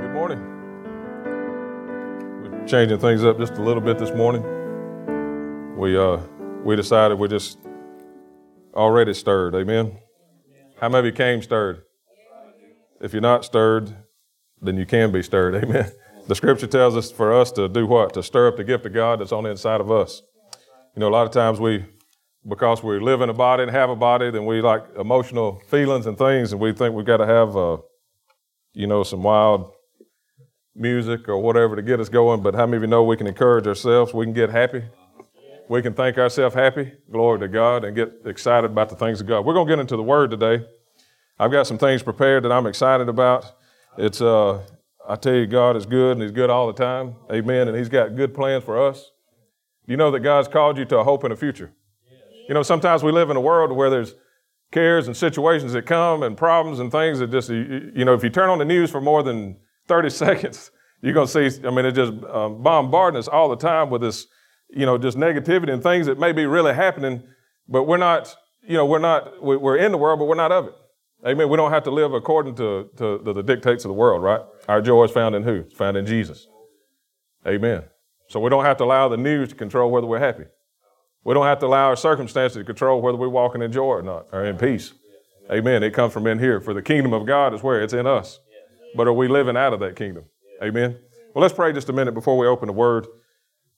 Good morning. We're changing things up just a little bit this morning. We decided we're just already stirred, amen? How many of you came stirred? If you're not stirred, then you can be stirred, amen? The scripture tells us for us to do what? To stir up the gift of God that's on the inside of us. You know, a lot of times because we live in a body and have a body, then we like emotional feelings and things, and we think we've got to have, some wild music or whatever to get us going. But how many of you know we can encourage ourselves? We can get happy. We can think ourselves happy, glory to God, and get excited about the things of God. We're going to get into the Word today. I've got some things prepared that I'm excited about. It's, I tell you, God is good, and He's good all the time. Amen. And He's got good plans for us. You know that God's called you to a hope and a future. You know, sometimes we live in a world where there's cares and situations that come and problems and things that just, you know, if you turn on the news for more than 30 seconds, you're going to see, it's just bombarding us all the time with this, you know, just negativity and things that may be really happening, but we're in the world, but we're not of it. Amen. We don't have to live according to the dictates of the world, right? Our joy is found in who? It's found in Jesus. Amen. So we don't have to allow the news to control whether we're happy. We don't have to allow our circumstances to control whether we're walking in joy or not, or in peace. Amen. It comes from in here. For the kingdom of God is where? It's in us. But are we living out of that kingdom? Amen. Well, let's pray just a minute before we open the Word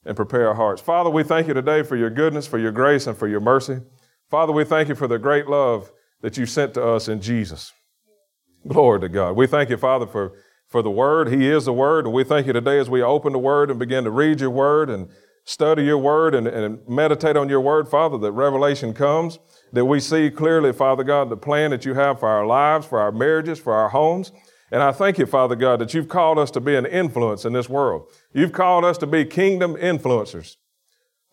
and prepare our hearts. Father, we thank you today for your goodness, for your grace, and for your mercy. Father, we thank you for the great love that you sent to us in Jesus. Glory to God. We thank you, Father, for the Word. He is the Word. And we thank you today as we open the Word and begin to read your Word and study your Word and meditate on your Word, Father, that revelation comes, that we see clearly, Father God, the plan that you have for our lives, for our marriages, for our homes. And I thank you, Father God, that you've called us to be an influence in this world. You've called us to be kingdom influencers,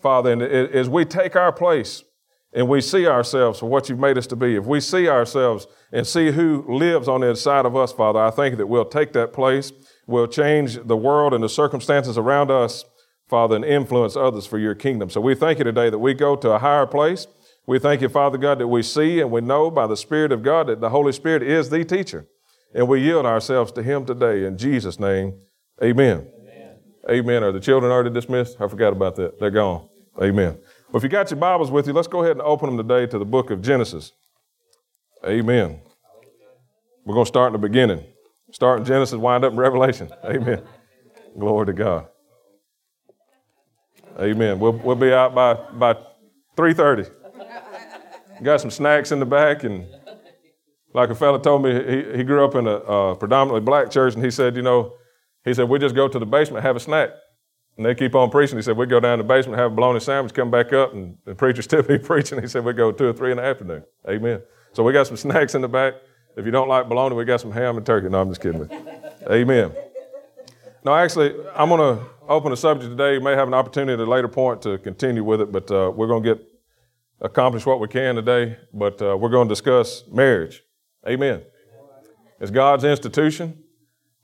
Father. And as we take our place and we see ourselves for what you've made us to be, if we see ourselves and see who lives on the inside of us, Father, I thank you that we'll take that place, we'll change the world and the circumstances around us, Father, and influence others for your kingdom. So we thank you today that we go to a higher place. We thank you, Father God, that we see and we know by the Spirit of God that the Holy Spirit is the teacher. And we yield ourselves to Him today in Jesus' name. Amen. Amen. Amen. Are the children already dismissed? I forgot about that. They're gone. Amen. Well, if you got your Bibles with you, let's go ahead and open them today to the book of Genesis. Amen. We're going to start in the beginning. Start in Genesis, wind up in Revelation. Amen. Glory to God. Amen. We'll be out by 3:30. Got some snacks in the back and... Like a fella told me, he grew up in a predominantly black church, and he said, we just go to the basement, have a snack. And they keep on preaching. He said, we go down to the basement, have a bologna sandwich, come back up, and the preacher's still be preaching. He said, we go 2 or 3 in the afternoon. Amen. So we got some snacks in the back. If you don't like bologna, we got some ham and turkey. No, I'm just kidding. Amen. No, actually, I'm going to open a subject today. You may have an opportunity at a later point to continue with it, but we're going to accomplish what we can today, but we're going to discuss marriage. Amen. It's God's institution.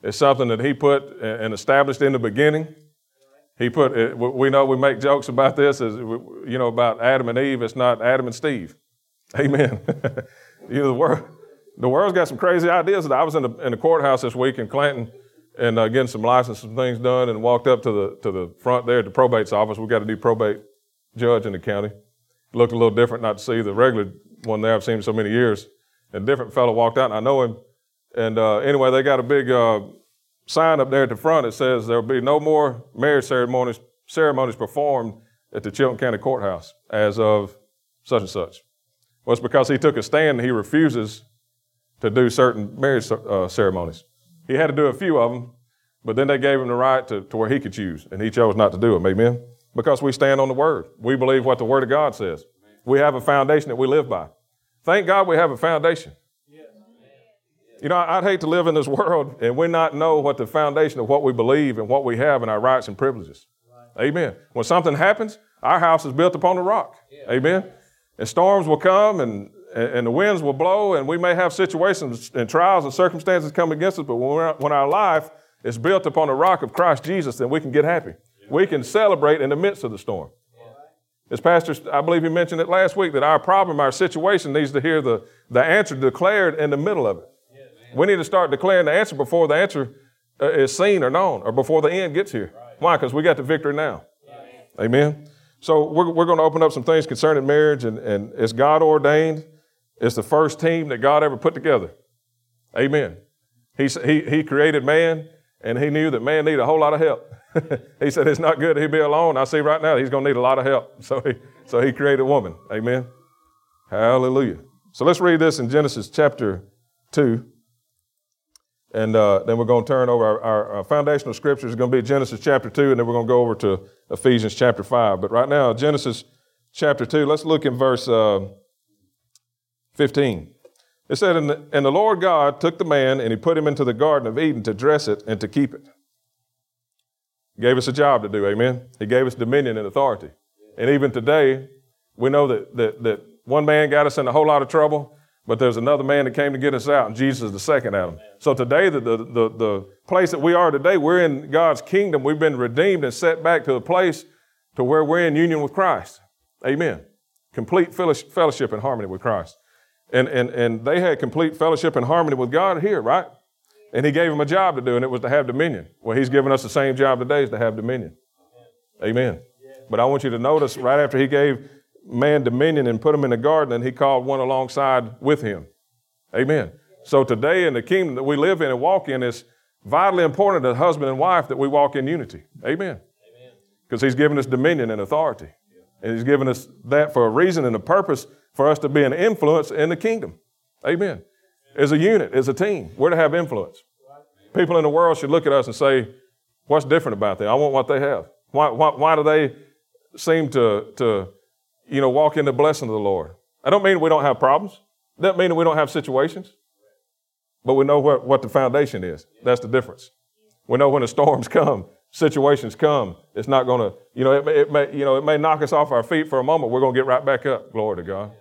It's something that He put and established in the beginning. He put it, we know we make jokes about this, about Adam and Eve. It's not Adam and Steve. Amen. The world's got some crazy ideas. I was in the courthouse this week in Clanton and getting some license, some things done, and walked up to the front there at the probate's office. We got a new probate judge in the county. Looked a little different, not to see the regular one there I've seen in so many years. And a different fellow walked out, and I know him. And anyway, they got a big sign up there at the front that says there will be no more marriage ceremonies performed at the Chilton County Courthouse as of such and such. Well, it's because he took a stand and he refuses to do certain marriage ceremonies. He had to do a few of them, but then they gave him the right to where he could choose, and he chose not to do them, amen? Because we stand on the Word. We believe what the Word of God says. We have a foundation that we live by. Thank God we have a foundation. You know, I'd hate to live in this world and we not know what the foundation of what we believe and what we have and our rights and privileges. Right. Amen. When something happens, our house is built upon the rock. Yeah. Amen. And storms will come and the winds will blow, and we may have situations and trials and circumstances come against us, but when our life is built upon the rock of Christ Jesus, then we can get happy. Yeah. We can celebrate in the midst of the storm. Yeah. As Pastor, I believe he mentioned it last week, that our problem, our situation needs to hear the answer declared in the middle of it. Yeah, we need to start declaring the answer before the answer is seen or known, or before the end gets here. Right. Why? Because we got the victory now. Yeah. Amen? So we're going to open up some things concerning marriage, and it's God ordained. It's the first team that God ever put together. Amen. He created man, and he knew that man needed a whole lot of help. He said, it's not good that he be alone. I see right now he's going to need a lot of help. So he created a woman. Amen. Hallelujah. So let's read this in Genesis chapter 2. And then we're going to turn over. Our foundational scripture is going to be Genesis chapter 2, and then we're going to go over to Ephesians chapter 5. But right now, Genesis chapter 2, let's look in verse 15. It said, and the Lord God took the man and he put him into the Garden of Eden to dress it and to keep it. He gave us a job to do, amen? He gave us dominion and authority. And even today, we know that one man got us in a whole lot of trouble, but there's another man that came to get us out, and Jesus is the second Adam. So today, the place that we are today, we're in God's kingdom. We've been redeemed and set back to a place to where we're in union with Christ. Amen. Complete fellowship and harmony with Christ. And they had complete fellowship and harmony with God here, right? And he gave them a job to do, and it was to have dominion. Well, he's given us the same job today, is to have dominion. Amen. But I want you to notice right after he gave man dominion and put him in the garden, and he called one alongside with him. Amen. So today in the kingdom that we live in and walk in, it's vitally important to husband and wife that we walk in unity. Amen. Because he's given us dominion and authority. And he's given us that for a reason and a purpose, for us to be an influence in the kingdom. Amen. As a unit, as a team, we're to have influence. People in the world should look at us and say, what's different about them? I want what they have. Why do they seem to walk in the blessing of the Lord? I don't mean we don't have problems. It doesn't mean that we don't have situations. But we know what the foundation is. That's the difference. We know when the storms come, situations come, it's not going to, it may knock us off our feet for a moment. We're going to get right back up. Glory to God.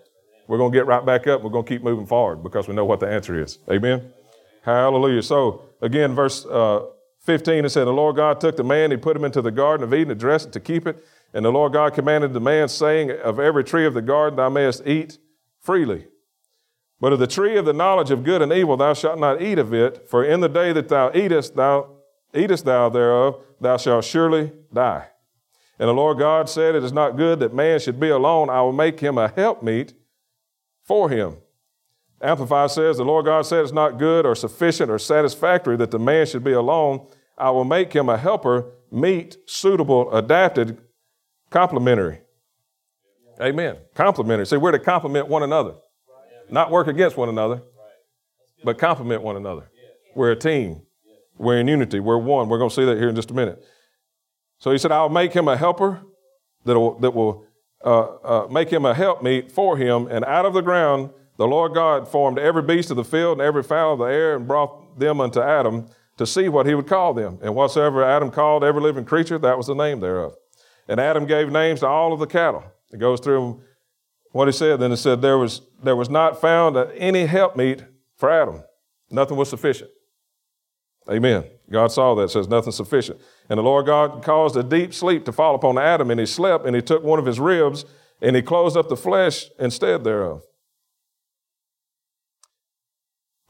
We're going to get right back up. We're going to keep moving forward because we know what the answer is. Amen. Hallelujah. So again, verse 15, it said, the Lord God took the man, he put him into the Garden of Eden to dress it, to keep it. And the Lord God commanded the man, saying, of every tree of the garden thou mayest eat freely. But of the tree of the knowledge of good and evil thou shalt not eat of it, for in the day that thou eatest thereof, thou shalt surely die. And the Lord God said, it is not good that man should be alone. I will make him a helpmeet for him. Amplified says, the Lord God said, it's not good or sufficient or satisfactory that the man should be alone. I will make him a helper, meet, suitable, adapted, complementary. Amen. Complementary. See, we're to complement one another. Not work against one another, but complement one another. We're a team. We're in unity. We're one. We're going to see that here in just a minute. So he said, I'll make him a helper that will make him a helpmeet for him. And out of the ground, the Lord God formed every beast of the field and every fowl of the air and brought them unto Adam to see what he would call them. And whatsoever Adam called every living creature, that was the name thereof. And Adam gave names to all of the cattle. It goes through what he said. Then it said, there was not found any helpmeet for Adam. Nothing was sufficient. Amen. God saw that. It says nothing sufficient. And the Lord God caused a deep sleep to fall upon Adam, and he slept, and he took one of his ribs, and he closed up the flesh instead thereof.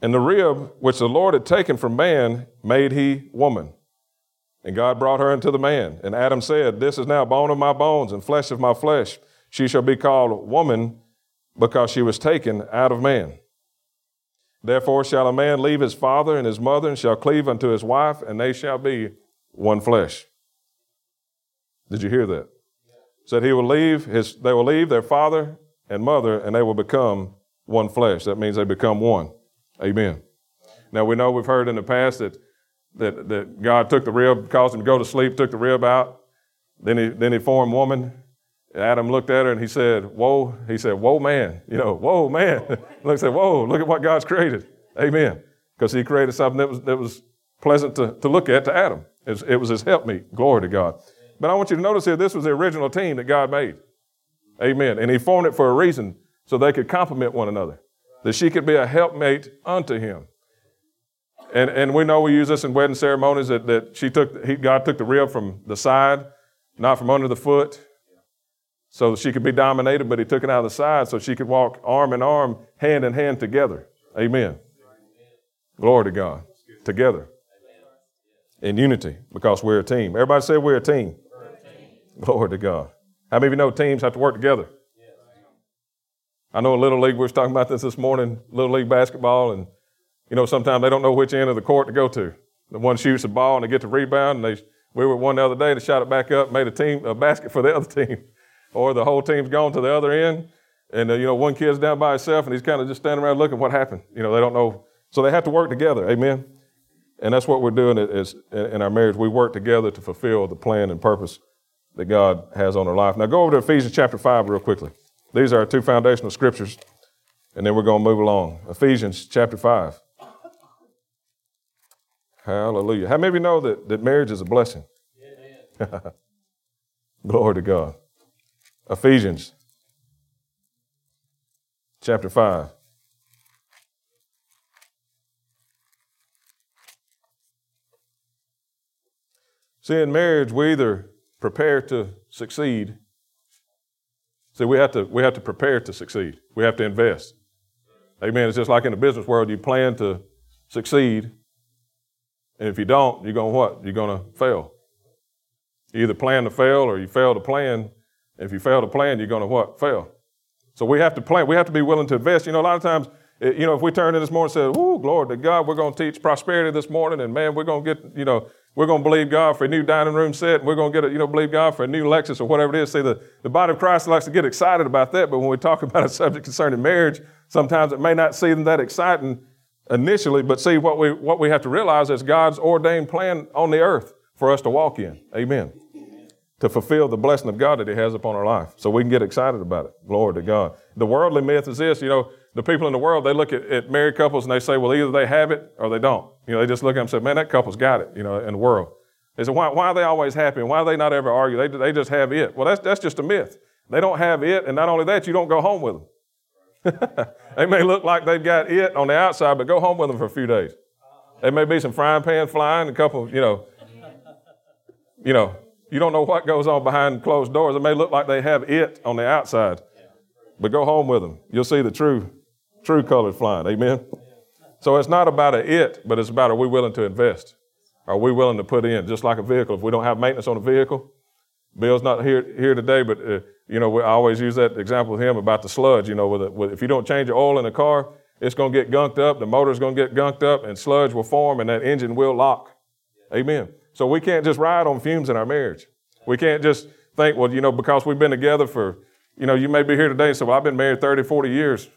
And the rib which the Lord had taken from man made he woman. And God brought her unto the man. And Adam said, this is now bone of my bones and flesh of my flesh. She shall be called woman, because she was taken out of man. Therefore shall a man leave his father and his mother, and shall cleave unto his wife, and they shall be one flesh. Did you hear that? Yeah. Said he will leave they will leave their father and mother, and they will become one flesh. That means they become one. Amen. Now we know we've heard in the past that God took the rib, caused him to go to sleep, took the rib out. Then he formed woman. Adam looked at her and he said, "Whoa!" He said, "Whoa, man! Whoa, man!" Look, said, "Whoa! Look at what God's created." Amen. because he created something that was pleasant to look at to Adam. It was his helpmeet. Glory to God. But I want you to notice here, this was the original team that God made. Amen. And he formed it for a reason, so they could complement one another, that she could be a helpmate unto him. And we know we use this in wedding ceremonies that God took the rib from the side, not from under the foot, so she could be dominated, but he took it out of the side so she could walk arm in arm, hand in hand together. Amen. Glory to God. Together. In unity, because we're a team. Everybody say we're a team. We're a team. Glory to God. How many of you know teams have to work together? Yeah, I know in Little League, we were talking about this morning, Little League basketball, and sometimes they don't know which end of the court to go to. The one shoots the ball and they get the rebound, and we were one the other day, they shot it back up, made a basket for the other team. Or the whole team's gone to the other end, and one kid's down by himself, and he's kind of just standing around looking what happened. They don't know. So they have to work together. Amen. And that's what we're doing is in our marriage. We work together to fulfill the plan and purpose that God has on our life. Now go over to Ephesians chapter 5 real quickly. These are our two foundational scriptures, and then we're going to move along. Ephesians chapter 5. Hallelujah. How many of you know that marriage is a blessing? Amen. Glory to God. Ephesians chapter 5. See, in marriage, we either prepare to succeed. See, we have to prepare to succeed. We have to invest. Amen. It's just like in the business world, you plan to succeed, and if you don't, you're going to what? You're going to fail. You either plan to fail or you fail to plan. If you fail to plan, you're going to what? Fail. So we have to plan. We have to be willing to invest. A lot of times, if we turned in this morning and said, "Ooh, glory to God, we're going to teach prosperity this morning, and man, we're going to get, we're going to believe God for a new dining room set. And we're going to get believe God for a new Lexus," or whatever it is. See, the body of Christ likes to get excited about that, but when we talk about a subject concerning marriage, sometimes it may not seem that exciting initially, but see, what we have to realize is God's ordained plan on the earth for us to walk in. Amen. To fulfill the blessing of God that he has upon our life. So we can get excited about it. Glory to God. The worldly myth is this, the people in the world, they look at married couples and they say, well, either they have it or they don't. They just look at them and say, man, that couple's got it, in the world. They say, why are they always happy? And why do they not ever argue? They just have it. Well, that's just a myth. They don't have it, and not only that, you don't go home with them. They may look like they've got it on the outside, but go home with them for a few days. There may be some frying pan flying, a couple, you don't know what goes on behind closed doors. It may look like they have it on the outside, but go home with them. You'll see the true colors flying. Amen? So it's not about an it, but it's about, are we willing to invest? Are we willing to put in? Just like a vehicle. If we don't have maintenance on a vehicle, Bill's not here today, but I always use that example with him about the sludge. If you don't change your oil in a car, it's going to get gunked up, the motor's going to get gunked up, and sludge will form, and that engine will lock. Amen? So we can't just ride on fumes in our marriage. We can't just think, because we've been together for, you may be here today and say, well, I've been married 30, 40 years.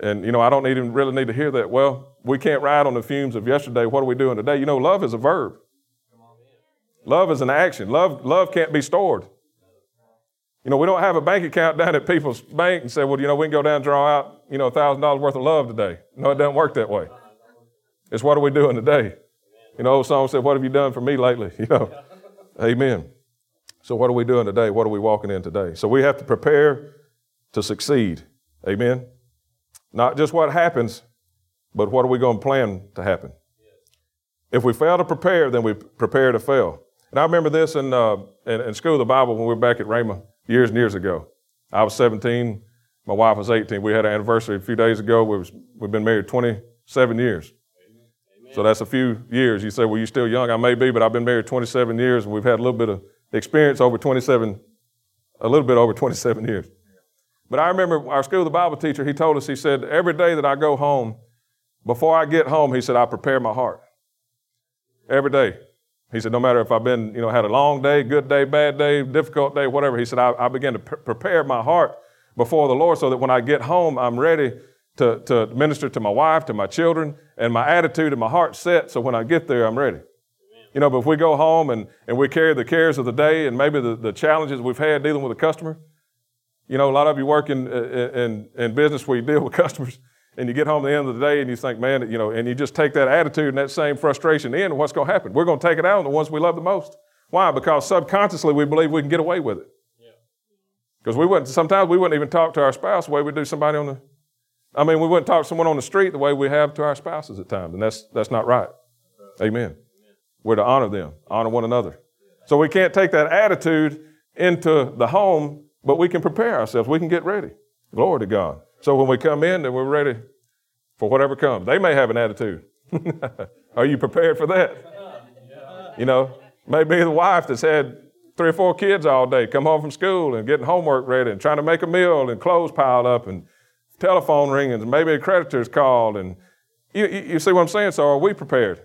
And, I don't even really need to hear that. Well, we can't ride on the fumes of yesterday. What are we doing today? Love is a verb. Love is an action. Love can't be stored. We don't have a bank account down at People's Bank and say, well, we can go down and draw out, $1,000 worth of love today. No, it doesn't work that way. It's what are we doing today? Old song said, what have you done for me lately? Amen. So what are we doing today? What are we walking in today? So we have to prepare to succeed. Amen. Not just what happens, but what are we going to plan to happen? If we fail to prepare, then we prepare to fail. And I remember this in school of the Bible when we were back at Ramah years and years ago. I was 17. My wife was 18. We had our anniversary a few days ago. We've been married 27 years. So that's a few years. You say, well, you're still young. I may be, but I've been married 27 years, and we've had a little bit of experience over 27 years. But I remember our school, the Bible teacher, he told us, he said, every day that I go home, before I get home, he said, I prepare my heart. Every day. He said, no matter if I've been, had a long day, good day, bad day, difficult day, whatever. He said, I begin to prepare my heart before the Lord so that when I get home, I'm ready to minister to my wife, to my children, and my attitude and my heart's set, so when I get there, I'm ready. Amen. But if we go home and we carry the cares of the day and maybe the challenges we've had dealing with a customer, a lot of you work in business where you deal with customers, and you get home at the end of the day and you think, man, you know, and you just take that attitude and that same frustration in, and what's going to happen? We're going to take it out on the ones we love the most. Why? Because subconsciously we believe we can get away with it. Because sometimes we wouldn't even talk to our spouse the way we do somebody on the, I mean, we wouldn't talk to someone on the street the way we have to our spouses at times, and that's not right. Amen. We're to honor them, honor one another. So we can't take that attitude into the home, but we can prepare ourselves. We can get ready. Glory to God. So when we come in, then we're ready for whatever comes. They may have an attitude. Are you prepared for that? You know, maybe the wife that's had 3 or 4 kids all day, come home from school and getting homework ready and trying to make a meal and clothes piled up and telephone ringings and maybe a creditor's called. And you see what I'm saying? So are we prepared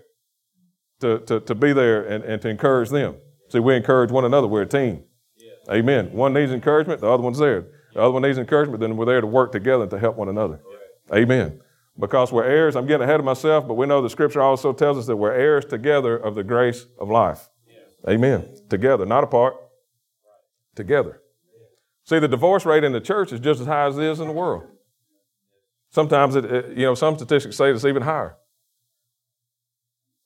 to be there and to encourage them? See, we encourage one another. We're a team. Yeah. Amen. One needs encouragement, the other one's there. The other one needs encouragement, then we're there to work together and to help one another. Right. Amen. Because we're heirs. I'm getting ahead of myself, but we know the Scripture also tells us that we're heirs together of the grace of life. Amen. Together, not apart. Together. See, the divorce rate in the church is just as high as it is in the world. Sometimes, some statistics say it's even higher.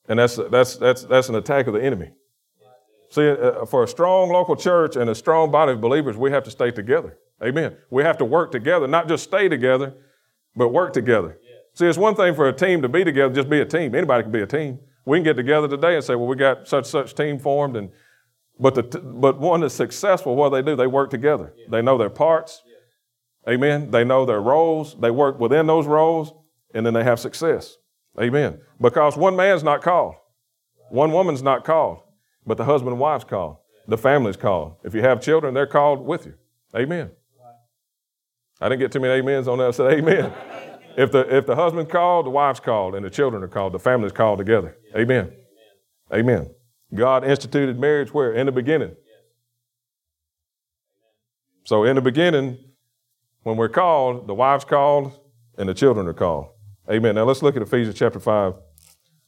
And that's an attack of the enemy. See, for a strong local church and a strong body of believers, we have to stay together. Amen. We have to work together, not just stay together, but work together. See, it's one thing for a team to be together, just be a team. Anybody can be a team. We can get together today and say, well, we got such team formed, but one is successful. What do? They work together. Yeah. They know their parts. Yeah. Amen. They know their roles. They work within those roles, and then they have success. Amen. Because one man's not called. Right. One woman's not called, but the husband and wife's called. Yeah. The family's called. If you have children, they're called with you. Amen. Right. I didn't get too many amens on that. I said amen. If the husband's called, the wife's called, and the children are called, the family's called together. Yeah. Amen. Amen. Amen. God instituted marriage where? In the beginning. Yeah. So in the beginning, when we're called, the wife's called, and the children are called. Amen. Now let's look at Ephesians chapter 5,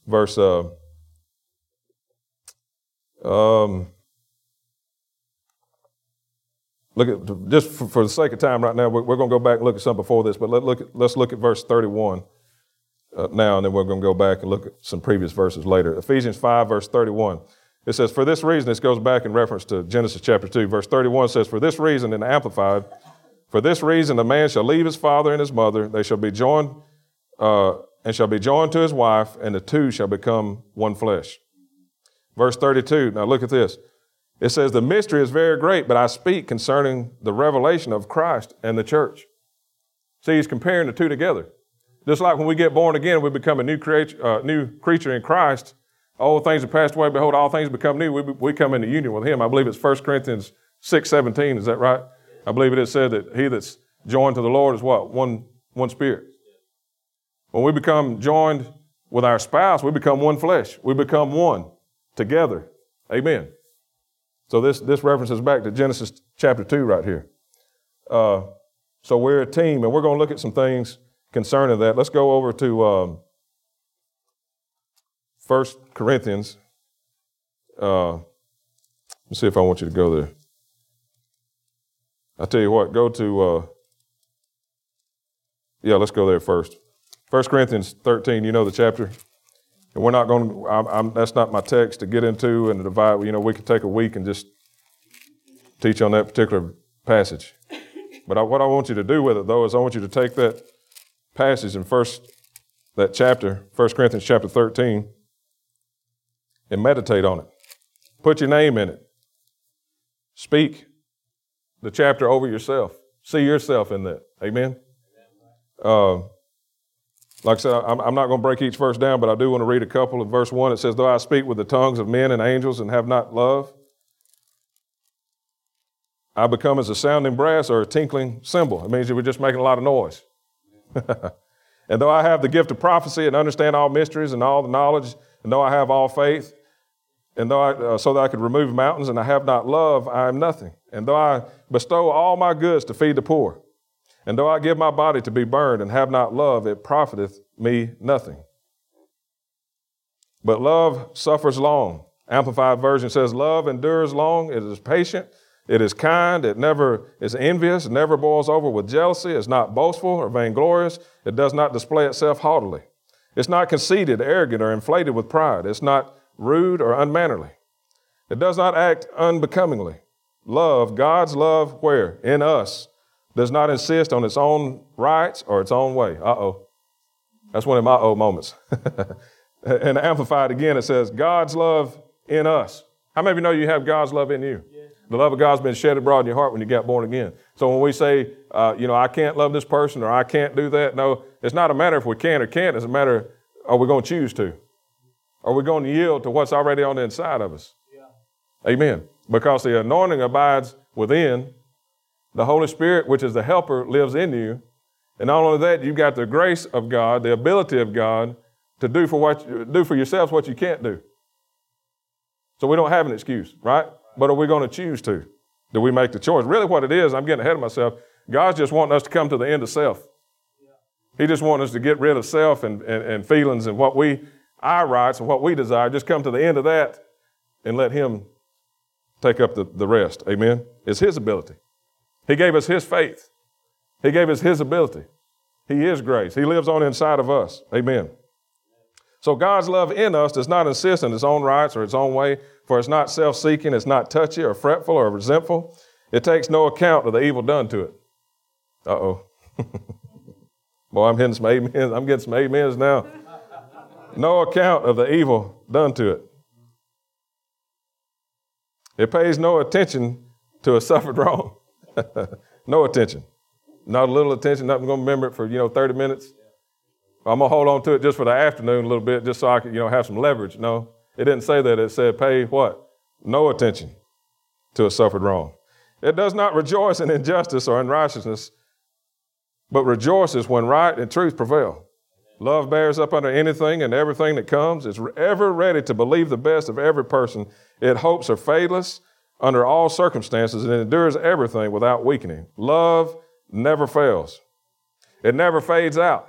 verse for the sake of time right now, we're going to go back and look at some before this, but let's look at verse 31 now, and then we're going to go back and look at some previous verses later. Ephesians 5, verse 31. It says, for this reason, this goes back in reference to Genesis chapter 2, verse 31 says, for this reason, in Amplified, for this reason a man shall leave his father and his mother, they shall be joined, and shall be joined to his wife, and the two shall become one flesh. Verse 32, now look at this. It says, the mystery is very great, but I speak concerning the revelation of Christ and the church. See, he's comparing the two together. Just like when we get born again, we become a new creature in Christ. Old things have passed away. Behold, all things become new. We come into union with him. I believe it's 1 Corinthians 6:17. Is that right? I believe it is said that he that's joined to the Lord is what? One spirit. When we become joined with our spouse, we become one flesh. We become one together. Amen. So this references back to Genesis chapter 2 right here. So we're a team, and we're going to look at some things concerning that. Let's go over to 1 Corinthians. Let's see if I want you to go there. I tell you what, go to, let's go there first. 1 Corinthians 13, you know the chapter. And we're not going to, that's not my text to get into and to divide. You know, we could take a week and just teach on that particular passage. But what I want you to do with it, though, is I want you to take that passage in that chapter, 1 Corinthians chapter 13, and meditate on it. Put your name in it. Speak the chapter over yourself. See yourself in that. Amen? Like I said, I'm not going to break each verse down, but I do want to read a couple. Of verse 1, it says, though I speak with the tongues of men and angels and have not love, I become as a sounding brass or a tinkling cymbal. It means you were just making a lot of noise. And though I have the gift of prophecy and understand all mysteries and all the knowledge, and though I have all faith, and though so that I could remove mountains, and I have not love, I am nothing. And though I bestow all my goods to feed the poor, and though I give my body to be burned and have not love, it profiteth me nothing. But love suffers long. Amplified version says, love endures long, it is patient, It is kind, it never is envious, it never boils over with jealousy, it's not boastful or vainglorious, it does not display itself haughtily. It's not conceited, arrogant, or inflated with pride. It's not rude or unmannerly. It does not act unbecomingly. Love, God's love, where? In us. Does not insist on its own rights or its own way. Uh-oh. That's one of my oh moments. And Amplified again, it says, God's love in us. How many of you know you have God's love in you? Yeah. The love of God's been shed abroad in your heart when you got born again. So when we say, I can't love this person or I can't do that, no, it's not a matter if we can or can't. It's a matter of, are we going to choose to? Are we going to yield to what's already on the inside of us? Yeah. Amen. Because the anointing abides within. The Holy Spirit, which is the helper, lives in you. And not only that, you've got the grace of God, the ability of God to do for yourselves what you can't do. So we don't have an excuse, right? But are we going to choose to? Do we make the choice? Really what it is, I'm getting ahead of myself, God's just wanting us to come to the end of self. He just wants us to get rid of self and feelings and what our rights and what we desire. Just come to the end of that and let Him take up the rest. Amen? It's His ability. He gave us His faith. He gave us His ability. He is grace. He lives on the inside of us. Amen. So God's love in us does not insist on its own rights or its own way, for it's not self-seeking, it's not touchy or fretful or resentful. It takes no account of the evil done to it. Uh-oh. Boy, I'm hitting some amens. I'm getting some amens now. No account of the evil done to it. It pays no attention to a suffered wrong. No attention. Not a little attention. Not going to remember it for, 30 minutes. I'm going to hold on to it just for the afternoon a little bit just so I can, have some leverage. No, it didn't say that. It said pay what? No attention to a suffered wrong. It does not rejoice in injustice or unrighteousness, but rejoices when right and truth prevail. Love bears up under anything and everything that comes. It's ever ready to believe the best of every person. Its hopes are faithless under all circumstances and endures everything without weakening. Love never fails. It never fades out.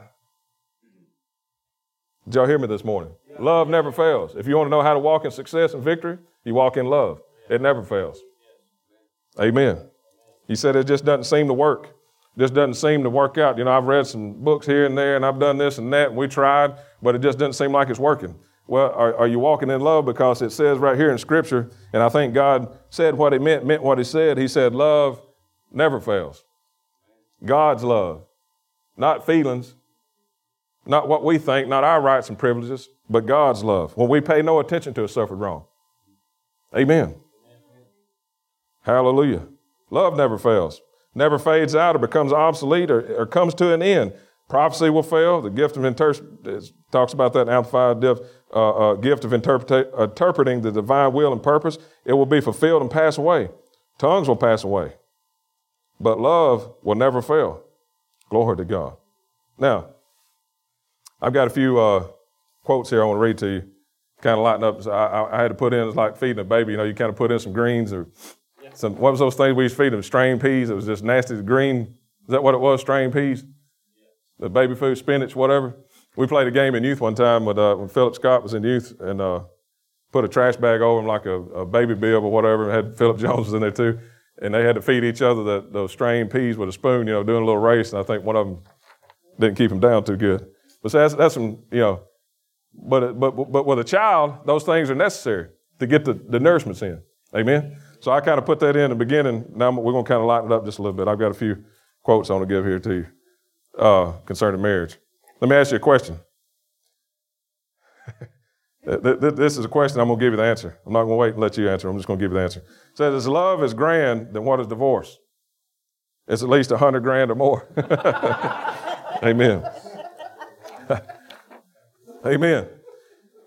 Did y'all hear me this morning? Yeah. Love never fails. If you want to know how to walk in success and victory, you walk in love. It never fails. Amen. He said it just doesn't seem to work. It just doesn't seem to work out. I've read some books here and there, and I've done this and that, and we tried, but it just doesn't seem like it's working. Well, are you walking in love? Because it says right here in Scripture, and I think God said what He meant what He said. He said love never fails. God's love, not feelings. Not what we think, not our rights and privileges, but God's love. When we pay no attention to a suffered wrong. Amen. Hallelujah. Love never fails, never fades out or becomes obsolete or comes to an end. Prophecy will fail. The gift of interpretation, talks about that in Amplified, gift of interpreting the divine will and purpose. It will be fulfilled and pass away. Tongues will pass away. But love will never fail. Glory to God. Now, I've got a few quotes here I want to read to you, kind of lighten up. So I had to put in, it's like feeding a baby, you kind of put in some greens or some, what was those things we used to feed them, strained peas? It was just nasty green. Is that what it was, strained peas? The baby food, spinach, whatever. We played a game in youth one time when Philip Scott was in youth and put a trash bag over him like a baby bib or whatever, and had Philip Jones was in there too. And they had to feed each other those strained peas with a spoon, doing a little race. And I think one of them didn't keep him down too good. But that's some, but with a child, those things are necessary to get the nourishments in. Amen? So I kind of put that in the beginning. Now we're going to kind of lighten it up just a little bit. I've got a few quotes I want to give here to you concerning marriage. Let me ask you a question. This is a question I'm going to give you the answer. I'm not going to wait and let you answer. I'm just going to give you the answer. It says, as love is grand, then what is divorce? It's at least $100,000 or more. Amen. Amen.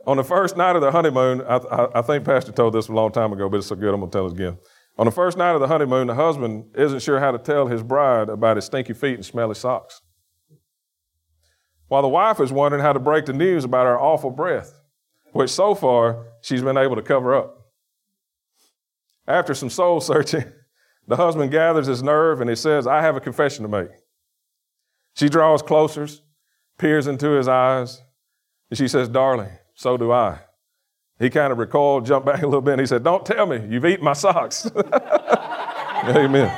On the first night of the honeymoon, I think Pastor told this a long time ago, but it's so good I'm going to tell it again. On the first night of the honeymoon, the husband isn't sure how to tell his bride about his stinky feet and smelly socks, while the wife is wondering how to break the news about her awful breath, which so far she's been able to cover up. After some soul searching, the husband gathers his nerve and he says, I have a confession to make. She draws closer, peers into his eyes, and she says, darling, so do I. He kind of recoiled, jumped back a little bit, and he said, don't tell me, you've eaten my socks. Amen.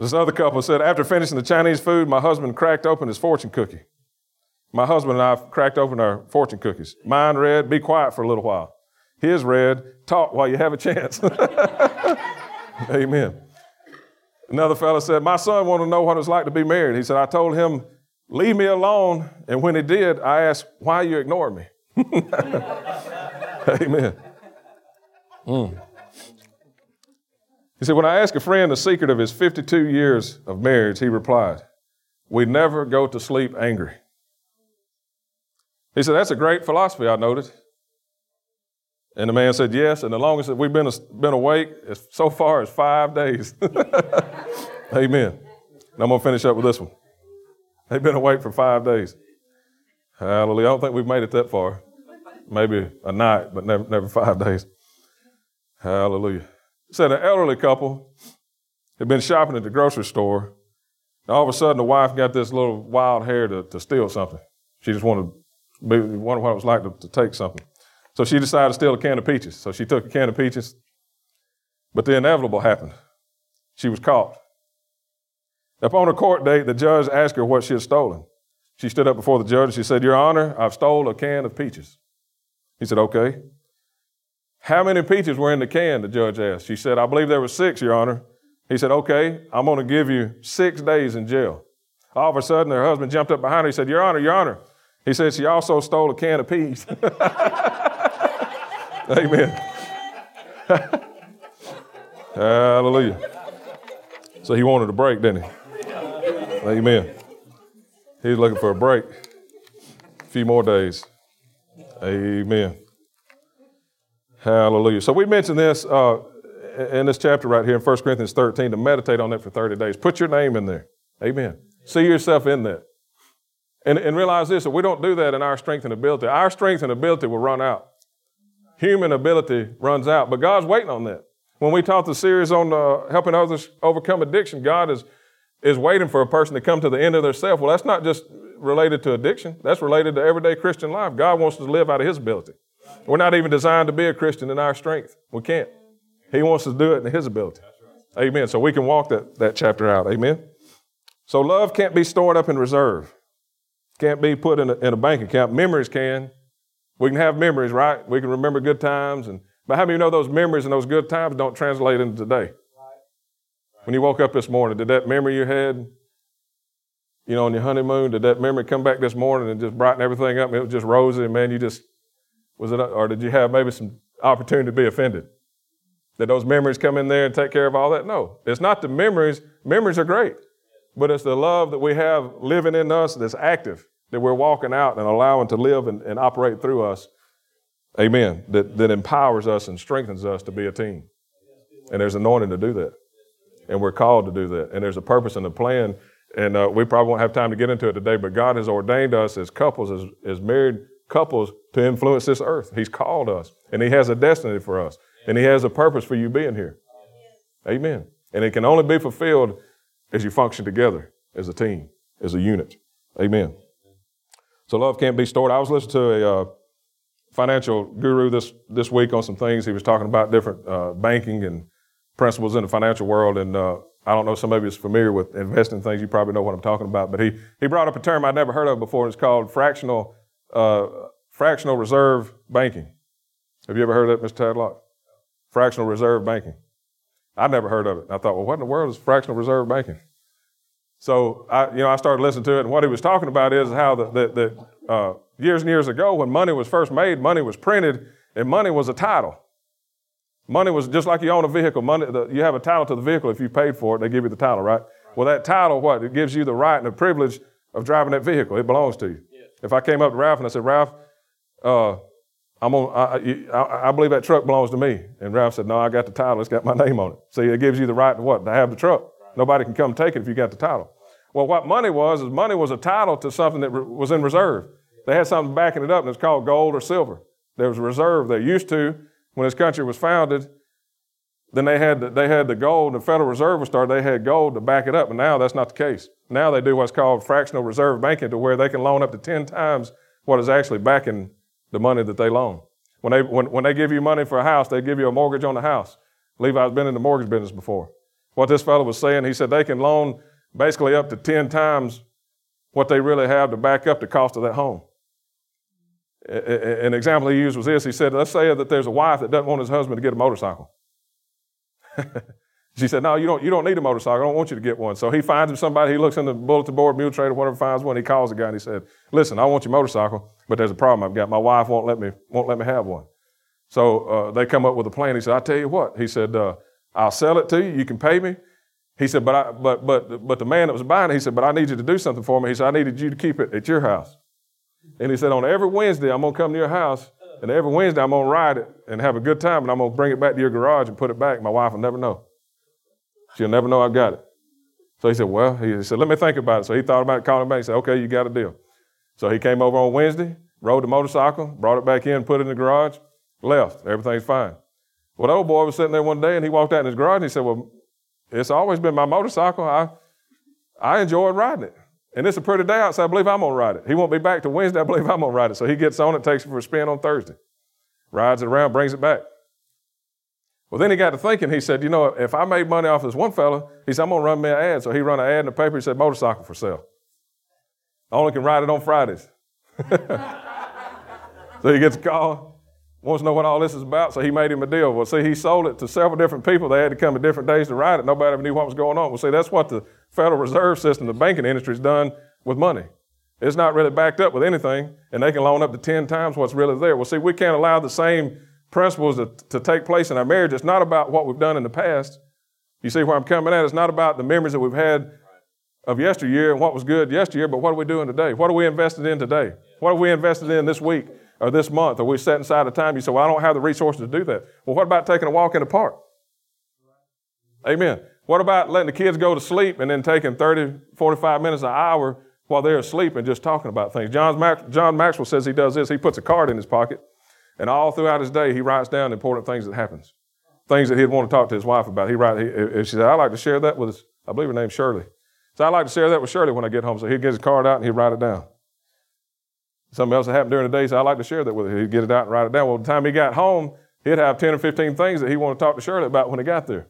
This other couple said, after finishing the Chinese food, my husband cracked open his fortune cookie. My husband and I cracked open our fortune cookies. Mine read, be quiet for a little while. His read, talk while you have a chance. Amen. Another fellow said, my son wanted to know what it was like to be married. He said, I told him, leave me alone. And when he did, I asked, why you ignored me? Amen. Mm. He said, when I asked a friend the secret of his 52 years of marriage, he replied, we never go to sleep angry. He said, that's a great philosophy, I noted. And the man said, yes, and the longest that we've been awake is, so far is 5 days. Amen. And I'm going to finish up with this one. They've been awake for 5 days. Hallelujah. I don't think we've made it that far. Maybe a night, but never 5 days. Hallelujah. Said an elderly couple had been shopping at the grocery store, and all of a sudden the wife got this little wild hair to steal something. She just wondered what it was like to take something. So she decided to steal a can of peaches. So she took a can of peaches, but the inevitable happened. She was caught. Upon her court date, the judge asked her what she had stolen. She stood up before the judge and she said, Your Honor, I've stolen a can of peaches. He said, okay. How many peaches were in the can, the judge asked. She said, I believe there were 6, Your Honor. He said, okay, I'm going to give you 6 days in jail. All of a sudden, her husband jumped up behind her. He said, Your Honor, Your Honor. He said, she also stole a can of peas. Amen. Hallelujah. So he wanted a break, didn't he? Amen. He's looking for a break. A few more days. Amen. Hallelujah. So we mentioned this in this chapter right here in 1 Corinthians 13, to meditate on that for 30 days. Put your name in there. Amen. See yourself in that. And realize this, if we don't do that in our strength and ability, our strength and ability will run out. Human ability runs out, but God's waiting on that. When we taught the series on helping others overcome addiction, God is waiting for a person to come to the end of their self. Well, that's not just related to addiction. That's related to everyday Christian life. God wants us to live out of His ability. We're not even designed to be a Christian in our strength. We can't. He wants us to do it in His ability. Right. Amen. So we can walk that chapter out. Amen. So love can't be stored up in reserve. Can't be put in a bank account. Memories can. We can have memories, right? We can remember good times. But how many of you know those memories and those good times don't translate into today? Right. Right. When you woke up this morning, did that memory you had, on your honeymoon, did that memory come back this morning and just brighten everything up? It was just rosy, and man, or did you have maybe some opportunity to be offended? Did those memories come in there and take care of all that? No, it's not the memories. Memories are great, but it's the love that we have living in us that's active, that we're walking out and allowing to live and operate through us, amen, that empowers us and strengthens us to be a team. And there's anointing to do that, and we're called to do that, and there's a purpose and a plan, and we probably won't have time to get into it today, but God has ordained us as couples, as married couples, to influence this earth. He's called us, and He has a destiny for us, and He has a purpose for you being here. Amen. And it can only be fulfilled as you function together as a team, as a unit. Amen. So love can't be stored. I was listening to a financial guru this week on some things. He was talking about different banking and principles in the financial world, and I don't know if somebody is familiar with investing things. You probably know what I'm talking about, but he brought up a term I'd never heard of before, and it's called fractional reserve banking. Have you ever heard of that, Mr. Tadlock? Fractional reserve banking. I never heard of it. I thought, well, what in the world is fractional reserve banking? So I started listening to it, and what he was talking about is how that years and years ago, when money was first made, money was printed, and money was a title. Money was just like you own a vehicle. You have a title to the vehicle if you paid for it. They give you the title, right? Well, that title, it gives you the right and the privilege of driving that vehicle. It belongs to you. Yeah. If I came up to Ralph and I said, Ralph, I believe that truck belongs to me. And Ralph said, no, I got the title. It's got my name on it. See, it gives you the right to what? To have the truck. Right. Nobody can come take it if you got the title. Well, what money was a title to something that was in reserve. They had something backing it up, and it's called gold or silver. There was a reserve there. Used to, when this country was founded, then they had the gold, and the Federal Reserve was started. They had gold to back it up, and now that's not the case. Now they do what's called fractional reserve banking, to where they can loan up to 10 times what is actually backing the money that they loan. When they give you money for a house, they give you a mortgage on the house. Levi's been in the mortgage business before. What this fellow was saying, he said they can loan basically up to 10 times what they really have to back up the cost of that home. An example he used was this. He said, let's say that there's a wife that doesn't want his husband to get a motorcycle. She said, no, you don't need a motorcycle. I don't want you to get one. So he finds him somebody. He looks in the bulletin board, mule trade, or whatever, finds one. He calls the guy and he said, listen, I want your motorcycle, but there's a problem I've got. My wife won't let me have one. So they come up with a plan. He said, I tell you what. He said, I'll sell it to you. You can pay me. He said, but the man that was buying it, he said, but I need you to do something for me. He said, I needed you to keep it at your house. And he said, on every Wednesday, I'm going to come to your house, and every Wednesday I'm going to ride it and have a good time, and I'm going to bring it back to your garage and put it back. My wife will never know. She'll never know I got it. So he said, well, he said, let me think about it. So he thought about it, called him back, and said, okay, you got a deal. So he came over on Wednesday, rode the motorcycle, brought it back in, put it in the garage, left. Everything's fine. Well, the old boy was sitting there one day, and he walked out in his garage, and he said, well, it's always been my motorcycle. I enjoyed riding it. And it's a pretty day outside. I believe I'm going to ride it. He won't be back till Wednesday. I believe I'm going to ride it. So he gets on it, takes it for a spin on Thursday, rides it around, brings it back. Well, then he got to thinking. He said, you know, if I made money off this one fella, he said, I'm going to run me an ad. So he run an ad in the paper. He said, motorcycle for sale. I only can ride it on Fridays. So he gets a call, wants to know what all this is about. So he made him a deal. Well, see, he sold it to several different people. They had to come to different days to ride it. Nobody ever knew what was going on. Well, see, that's what the Federal Reserve System, the banking industry, is done with money. It's not really backed up with anything, and they can loan up to 10 times what's really there. Well, see, we can't allow the same principles to take place in our marriage. It's not about what we've done in the past. You see where I'm coming at? It's not about the memories that we've had of yesteryear and what was good yesteryear, but what are we doing today? What are we invested in today? What are we invested in this week or this month? Are we setting aside a time? You say, well, I don't have the resources to do that. Well, what about taking a walk in the park? Amen. What about letting the kids go to sleep and then taking 30, 45 minutes, an hour while they're asleep and just talking about things? John Maxwell says he does this. He puts a card in his pocket, and all throughout his day, he writes down important things that happens, things that he'd want to talk to his wife about. She said, I'd like to share that with, I believe her name's Shirley. So I'd like to share that with Shirley when I get home. So he'd get his card out and he'd write it down. Something else that happened during the day, so I'd like to share that with her. He'd get it out and write it down. Well, by the time he got home, he'd have 10 or 15 things that he wanted to talk to Shirley about when he got there.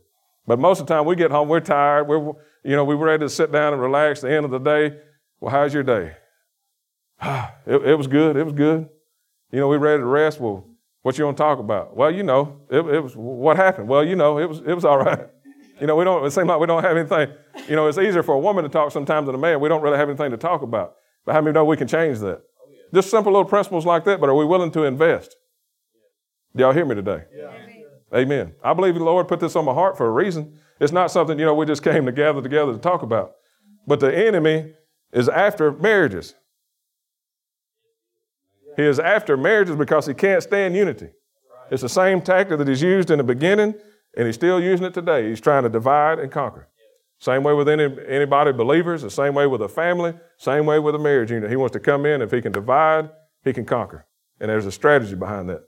But most of the time we get home, we're tired, we were ready to sit down and relax at the end of the day. Well, how's your day? It was good, it was good. You know, we're ready to rest. Well, what you want to talk about? Well, you know, it was what happened. Well, you know, it was all right. You know, it seems like we don't have anything. You know, it's easier for a woman to talk sometimes than a man. We don't really have anything to talk about. But how many know we can change that? Oh, yeah. Just simple little principles like that, but are we willing to invest? Yeah. Y'all hear me today? Yeah. Amen. I believe the Lord put this on my heart for a reason. It's not something, you know, we just came to gather together to talk about. But the enemy is after marriages. He is after marriages because he can't stand unity. It's the same tactic that he's used in the beginning, and he's still using it today. He's trying to divide and conquer. Same way with anybody, believers, the same way with a family, same way with a marriage unit. He wants to come in. If he can divide, he can conquer. And there's a strategy behind that.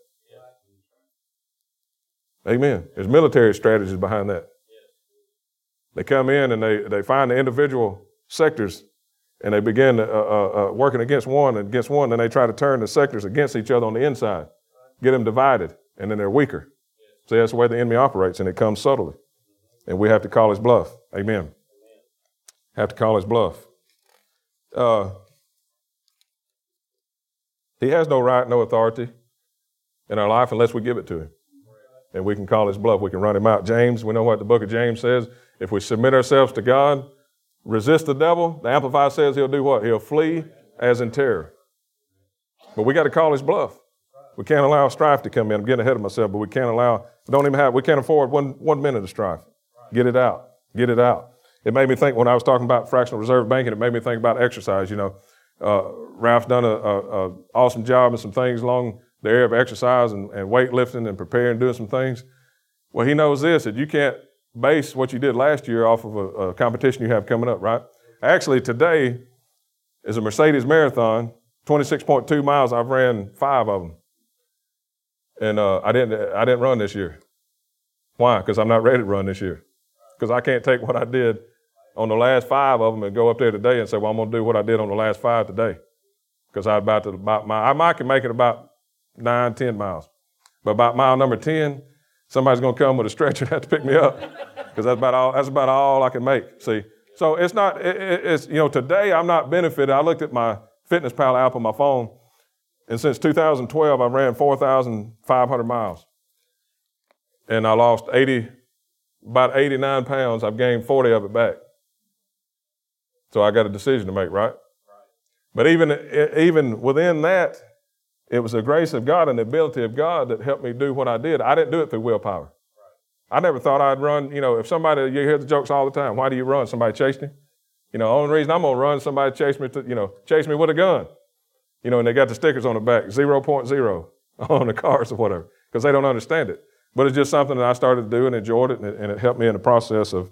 Amen. There's military strategies behind that. They come in and they find the individual sectors and they begin working against one and against one. Then they try to turn the sectors against each other on the inside, get them divided, and then they're weaker. See, that's the way the enemy operates, and it comes subtly. And we have to call his bluff. Amen. Have to call his bluff. He has no right, no authority in our life unless we give it to him. And we can call his bluff. We can run him out. James, we know what the book of James says. If we submit ourselves to God, resist the devil, the Amplified says he'll do what? He'll flee as in terror. But we got to call his bluff. We can't allow strife to come in. I'm getting ahead of myself, but we can't allow, we can't afford one minute of strife. Get it out. Get it out. It made me think, when I was talking about fractional reserve banking, it made me think about exercise, you know. Ralph done a awesome job and some things along the area of exercise and weightlifting and preparing, doing some things. Well, he knows this, that you can't base what you did last year off of a competition you have coming up, right? Actually, today is a Mercedes Marathon, 26.2 miles. I've ran 5 of them. And I didn't run this year. Why? Because I'm not ready to run this year. Because I can't take what I did on the last 5 of them and go up there today and say, well, I'm going to do what I did on the last 5 today. Because I might can make it about 9, 10 miles. But about mile number 10, Somebody's going to come with a stretcher and have to pick me up because that's about all I can make, see. So it's you know, today I'm not benefited. I looked at my Fitness Pal app on my phone, and since 2012, I've ran 4,500 miles. And I lost about 89 pounds. I've gained 40 of it back. So I got a decision to make, right? But even within that, it was the grace of God and the ability of God that helped me do what I did. I didn't do it through willpower. I never thought I'd run. You know, if somebody, you hear the jokes all the time, why do you run? Somebody chased me? You know, the only reason I'm going to run, somebody chased me with a gun. You know, and they got the stickers on the back, 0.0 on the cars or whatever, because they don't understand it. But it's just something that I started to do and enjoyed it, and it helped me in the process of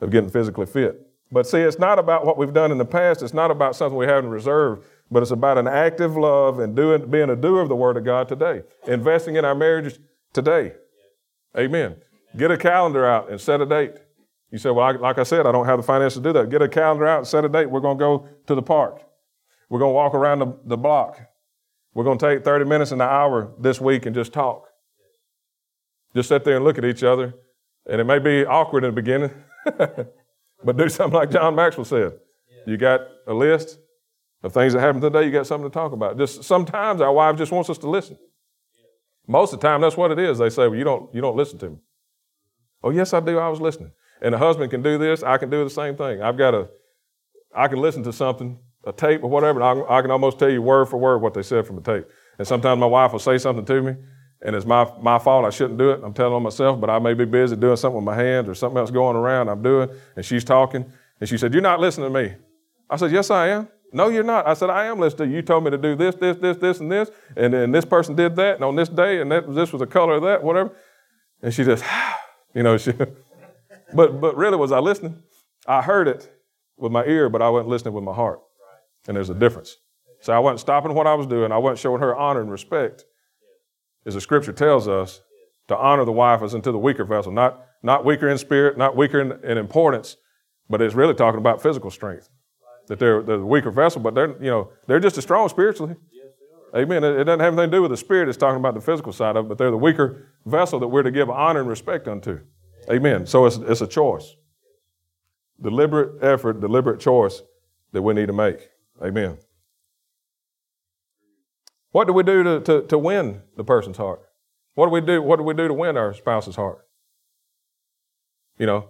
getting physically fit. But see, it's not about what we've done in the past. It's not about something we have in reserve, but it's about an active love and being a doer of the Word of God today, investing in our marriages today. Amen. Get a calendar out and set a date. You say, well, like I said, I don't have the finances to do that. Get a calendar out and set a date. We're going to go to the park. We're going to walk around the block. We're going to take 30 minutes and an hour this week and just talk. Just sit there and look at each other. And it may be awkward in the beginning, but do something like John Maxwell said. Yeah. You got a list of things that happened today. You got something to talk about. Just sometimes our wife just wants us to listen. Yeah. Most of the time, that's what it is. They say, well, you don't listen to me. Oh, yes, I do. I was listening. And the husband can do this. I can do the same thing. I can listen to something, a tape or whatever, and I can almost tell you word for word what they said from the tape. And sometimes my wife will say something to me, and it's my fault. I shouldn't do it. I'm telling on myself, but I may be busy doing something with my hands or something else going around I'm doing, and she's talking. And she said, you're not listening to me. I said, yes, I am. No, you're not. I said, I am listening to you. You told me to do this, and this, and then this person did that, and on this day, and this was the color of that, whatever. And she just, But really, was I listening? I heard it with my ear, but I wasn't listening with my heart. And there's a difference. So I wasn't stopping what I was doing. I wasn't showing her honor and respect. As the Scripture tells us, to honor the wife as unto the weaker vessel, not weaker in spirit, not weaker in importance, but it's really talking about physical strength. That they're the weaker vessel, but they're just as strong spiritually. Amen. It doesn't have anything to do with the spirit. It's talking about the physical side of it, but they're the weaker vessel that we're to give honor and respect unto. Amen. So it's a choice. Deliberate effort, deliberate choice that we need to make. Amen. What do we do to win the person's heart? What do we do to win our spouse's heart? You know,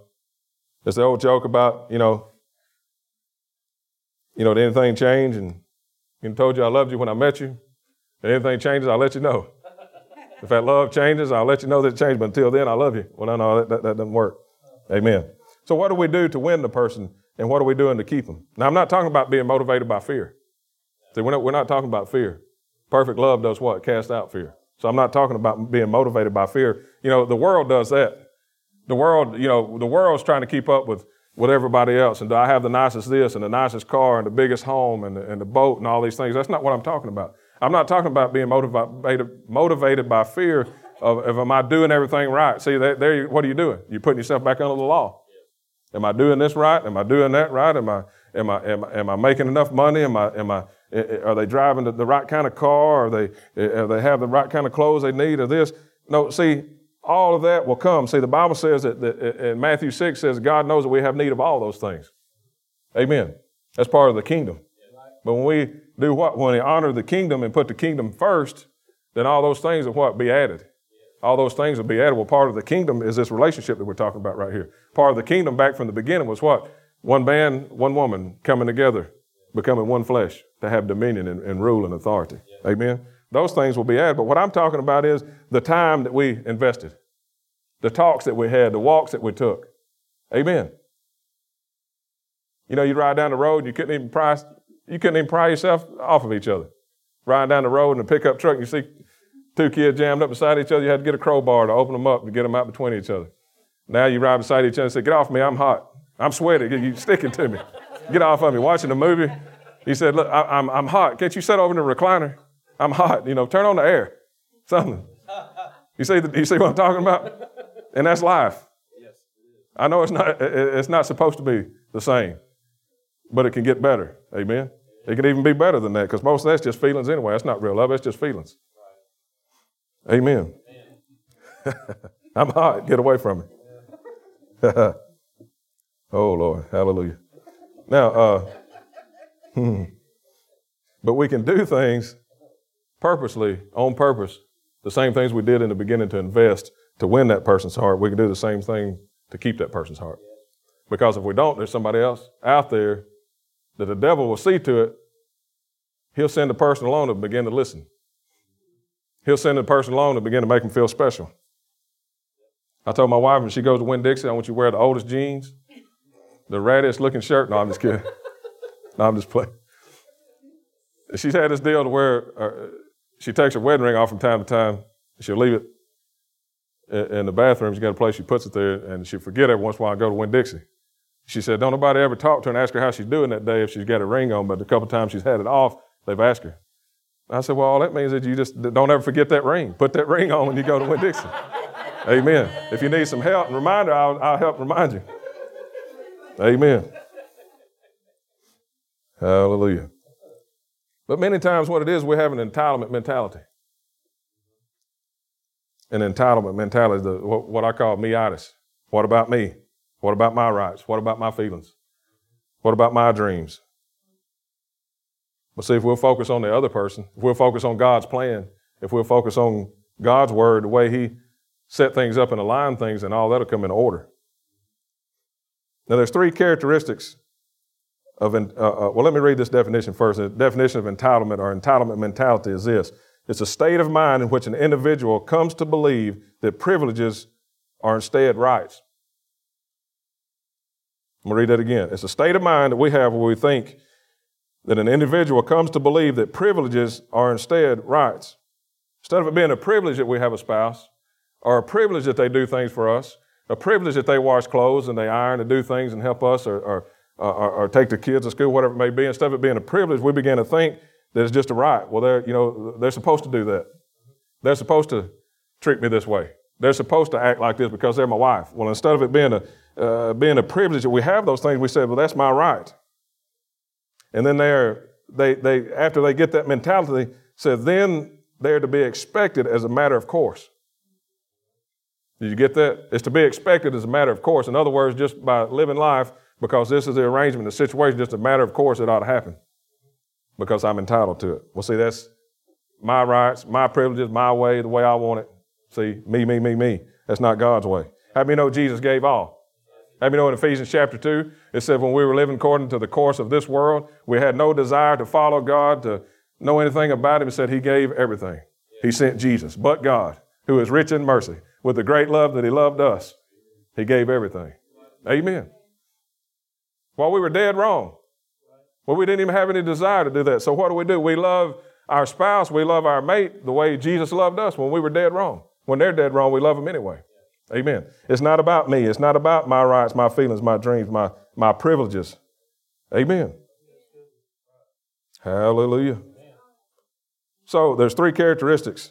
there's the old joke about, did anything change? And I told you I loved you when I met you. If anything changes, I'll let you know. If that love changes, I'll let you know that it changed, but until then, I love you. Well, no, that doesn't work. Amen. So what do we do to win the person, and what are we doing to keep them? Now, I'm not talking about being motivated by fear. See, we're not talking about fear. Perfect love does what? Cast out fear. So I'm not talking about being motivated by fear. You know, the world does that. The world's trying to keep up with everybody else, and do I have the nicest this, and the nicest car, and the biggest home, and the boat, and all these things. That's not what I'm talking about. I'm not talking about being motivated by fear of am I doing everything right? See, there, what are you doing? You're putting yourself back under the law. Am I doing this right? Am I doing that right? Am I making enough money? Are they driving the right kind of car? Are they have the right kind of clothes they need or this? No, see, all of that will come. See, the Bible says that in Matthew 6 says God knows that we have need of all those things. Amen. That's part of the kingdom. But when we do what? When we honor the kingdom and put the kingdom first, then all those things will what? Be added. All those things will be added. Well, part of the kingdom is this relationship that we're talking about right here. Part of the kingdom back from the beginning was what? One man, one woman coming together, becoming one flesh to have dominion and rule and authority. Yeah. Amen? Those things will be added. But what I'm talking about is the time that we invested, the talks that we had, the walks that we took. Amen? You know, you ride down the road, you couldn't even pry yourself off of each other. Riding down the road in a pickup truck, you see two kids jammed up beside each other. You had to get a crowbar to open them up and get them out between each other. Now you ride beside each other and say, get off me, I'm hot. I'm sweating, you're sticking to me. Get off of me. Watching a movie, he said, look, I'm hot. Can't you sit over in the recliner? I'm hot. Turn on the air, something. You see what I'm talking about? And that's life. I know it's not supposed to be the same, but it can get better. Amen? It can even be better than that, because most of that's just feelings anyway. That's not real love. That's just feelings. Right. Amen. I'm hot. Get away from me. Oh, Lord. Hallelujah. Now, but we can do things purposely, on purpose, the same things we did in the beginning to invest, to win that person's heart. We can do the same thing to keep that person's heart. Because if we don't, there's somebody else out there that the devil will see to it. He'll send the person along to begin to listen. He'll send the person along to begin to make them feel special. I told my wife when she goes to Winn-Dixie, I want you to wear the oldest jeans, the raddest looking shirt. No, I'm just kidding. No, I'm just playing. She's had this deal to where she takes her wedding ring off from time to time. She'll leave it in the bathroom. She's got a place she puts it there, and she'll forget every once in a while and go to Winn-Dixie. She said, don't nobody ever talk to her and ask her how she's doing that day if she's got a ring on, but a couple times she's had it off, they've asked her. I said, well, all that means is that you just don't ever forget that ring. Put that ring on when you go to Winn-Dixie. Amen. If you need some help and reminder, I'll help remind you. Amen. Hallelujah. But many times what it is, we have an entitlement mentality. An entitlement mentality is what I call meitis. What about me? What about my rights? What about my feelings? What about my dreams? But see, if we'll focus on the other person, if we'll focus on God's plan, if we'll focus on God's word, the way he set things up and align things, and all that will come in order. Now, there's three characteristics of, well, let me read this definition first. The definition of entitlement or entitlement mentality is this. It's a state of mind in which an individual comes to believe that privileges are instead rights. I'm going to read that again. It's a state of mind that we have where we think that an individual comes to believe that privileges are instead rights. Instead of it being a privilege that we have a spouse, or a privilege that they do things for us, a privilege that they wash clothes and they iron and do things and help us or take the kids to school, whatever it may be. Instead of it being a privilege, we begin to think that it's just a right. Well, they're supposed to do that. They're supposed to treat me this way. They're supposed to act like this because they're my wife. Well, instead of it being a privilege that we have those things, we say, well, that's my right. And then they after they get that mentality, so then they're to be expected as a matter of course. Did you get that? It's to be expected as a matter of course. In other words, just by living life, because this is the arrangement, the situation, just a matter of course, it ought to happen because I'm entitled to it. Well, see, that's my rights, my privileges, my way, the way I want it. See, me. That's not God's way. How many know Jesus gave all? How many know in Ephesians chapter 2, it said when we were living according to the course of this world, we had no desire to follow God, to know anything about him. It said he gave everything. He sent Jesus, but God, who is rich in mercy, with the great love that he loved us, he gave everything. Amen. While we were dead wrong. Well, we didn't even have any desire to do that. So what do? We love our spouse, we love our mate the way Jesus loved us when we were dead wrong. When they're dead wrong, we love them anyway. Amen. It's not about me. It's not about my rights, my feelings, my dreams, my privileges. Amen. Hallelujah. So there's three characteristics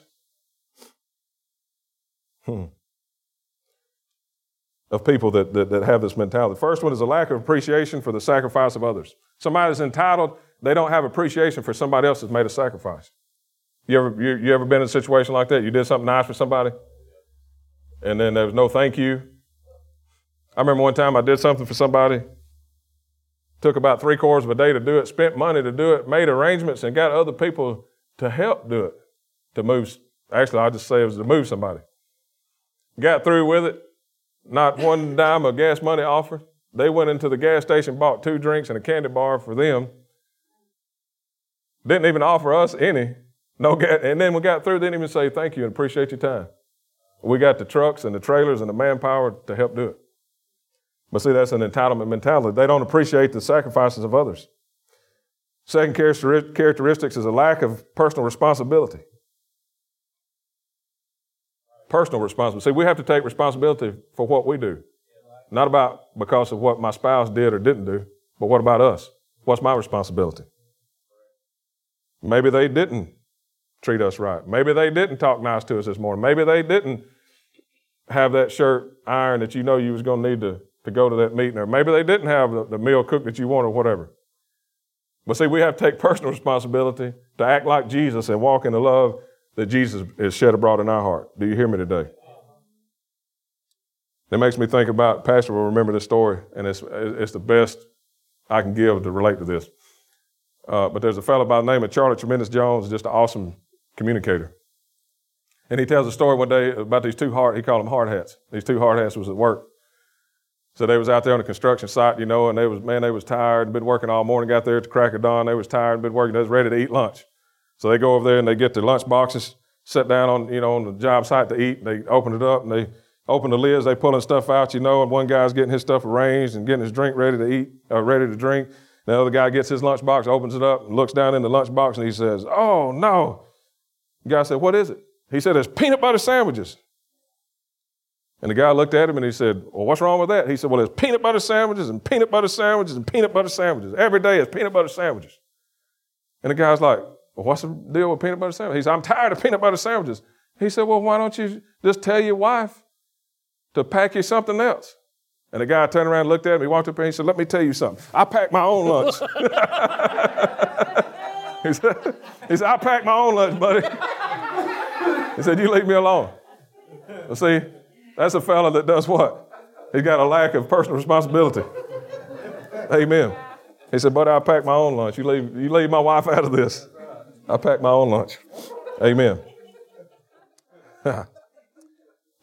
of people that have this mentality. The first one is a lack of appreciation for the sacrifice of others. Somebody's entitled, they don't have appreciation for somebody else that's made a sacrifice. You ever been in a situation like that? You did something nice for somebody, and then there was no thank you. I remember one time I did something for somebody, took about 3/4 of a day to do it, spent money to do it, made arrangements, and got other people to help do it, to move. Actually, I'll just say it was to move somebody. Got through with it, not one dime of gas money offered. They went into the gas station, bought 2 drinks and a candy bar for them. Didn't even offer us any. No gas. And then we got through, didn't even say thank you and appreciate your time. We got the trucks and the trailers and the manpower to help do it. But see, that's an entitlement mentality. They don't appreciate the sacrifices of others. Second characteristics is a lack of personal responsibility. Personal responsibility. See, we have to take responsibility for what we do. Not about because of what my spouse did or didn't do, but what about us? What's my responsibility? Maybe they didn't treat us right. Maybe they didn't talk nice to us this morning. Maybe they didn't have that shirt ironed that you know you was going to need to go to that meeting. Or maybe they didn't have the meal cooked that you wanted or whatever. But see, we have to take personal responsibility to act like Jesus and walk in the love that Jesus is shed abroad in our heart. Do you hear me today? That makes me think about, Pastor will remember this story, and it's the best I can give to relate to this. But there's a fellow by the name of Charlie Tremendous Jones, just an awesome communicator. And he tells a story one day about these two hard, he called them hard hats. These two hard hats was at work. So they was out there on the construction site, you know, and they was tired and been working all morning, got there at the crack of dawn, they was tired and been working, they was ready to eat lunch. So they go over there and they get their lunch boxes, sit down on the job site to eat, and they open it up and they open the lids, they pulling stuff out, and one guy's getting his stuff arranged and getting his drink ready to drink. The other guy gets his lunch box, opens it up, and looks down in the lunch box and he says, "Oh no." The guy said, "What is it?" He said, "There's peanut butter sandwiches." And the guy looked at him and he said, "Well, what's wrong with that?" He said, "Well, there's peanut butter sandwiches and peanut butter sandwiches and peanut butter sandwiches. Every day it's peanut butter sandwiches." And the guy's like, "Well, what's the deal with peanut butter sandwiches?" He said, "I'm tired of peanut butter sandwiches." He said, "Well, why don't you just tell your wife to pack you something else?" And the guy turned around and looked at me, walked up and he said, "Let me tell you something. I pack my own lunch." He said, "I pack my own lunch, buddy." He said, "You leave me alone." Well, see, that's a fella that does what? He's got a lack of personal responsibility. Amen. He said, "Buddy, I pack my own lunch. You leave my wife out of this. I pack my own lunch." Amen.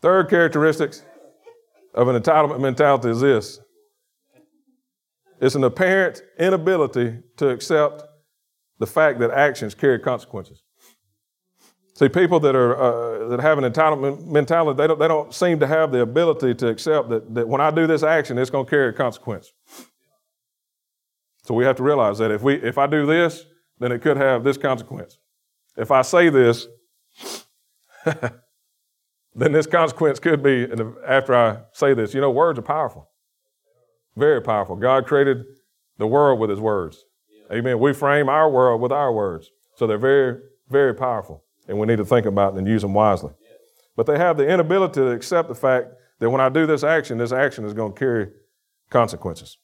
Third characteristics of an entitlement mentality is this. It's an apparent inability to accept the fact that actions carry consequences. See, people that are that have an entitlement mentality, they don't seem to have the ability to accept that when I do this action, it's going to carry a consequence. So we have to realize that if I do this, then it could have this consequence. If I say this, then this consequence could be after I say this. You know, words are powerful, very powerful. God created the world with His words. Amen. We frame our world with our words, so they're very, very powerful. And we need to think about it and use them wisely. But they have the inability to accept the fact that when I do this action is going to carry consequences.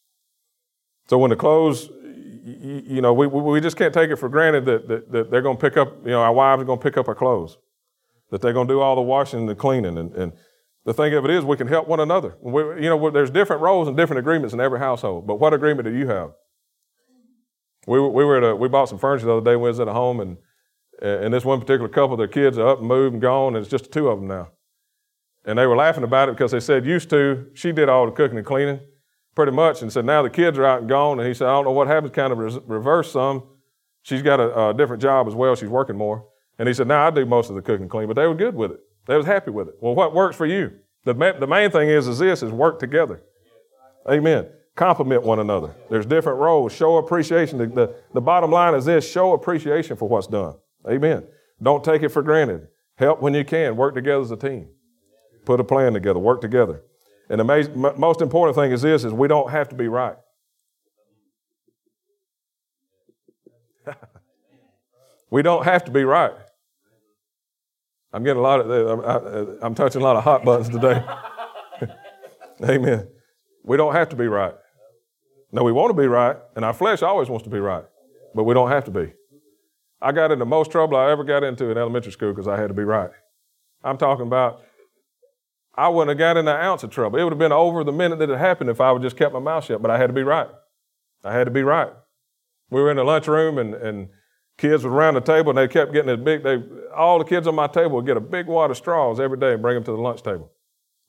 So when the clothes, we just can't take it for granted that they're going to pick up, our wives are going to pick up our clothes, that they're going to do all the washing and the cleaning. And the thing of it is we can help one another. There's different roles and different agreements in every household, but what agreement do you have? We bought some furniture the other day. We was at a home and this one particular couple, their kids are up and moved and gone, and it's just the two of them now. And they were laughing about it because they said, used to, she did all the cooking and cleaning pretty much, and said, now the kids are out and gone. And he said, I don't know what happens, kind of reverse some. She's got a different job as well. She's working more. And he said, now I do most of the cooking and cleaning, but they were good with it. They was happy with it. Well, what works for you? The main thing is work together. Amen. Compliment one another. There's different roles. Show appreciation. The bottom line is this, show appreciation for what's done. Amen. Don't take it for granted. Help when you can. Work together as a team. Put a plan together. Work together. And the most important thing is this, is we don't have to be right. We don't have to be right. I'm getting I'm touching a lot of hot buttons today. Amen. We don't have to be right. Now, we want to be right, and our flesh always wants to be right, but we don't have to be. I got into the most trouble I ever got into in elementary school because I had to be right. I'm talking about I wouldn't have got in an ounce of trouble. It would have been over the minute that it happened if I would just kept my mouth shut, but I had to be right. I had to be right. We were in the lunchroom and kids were around the table and they kept getting all the kids on my table would get a big wad of straws every day and bring them to the lunch table.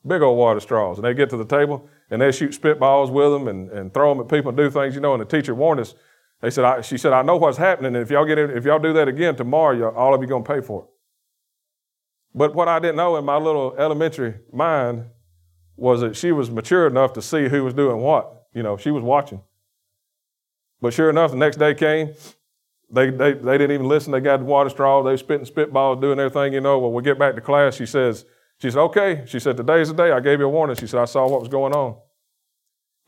Big old wad of straws. And they get to the table and they shoot spitballs with them and throw them at people and do things, and the teacher warned us. They said, she said, I know what's happening, and if y'all do that again tomorrow, all of you going to pay for it. But what I didn't know in my little elementary mind was that she was mature enough to see who was doing what. She was watching. But sure enough, the next day came. They didn't even listen. They got the water straw. They were spitting spitballs, doing their thing. Well, we get back to class. She said, okay. She said, today's the day. I gave you a warning. She said, I saw what was going on.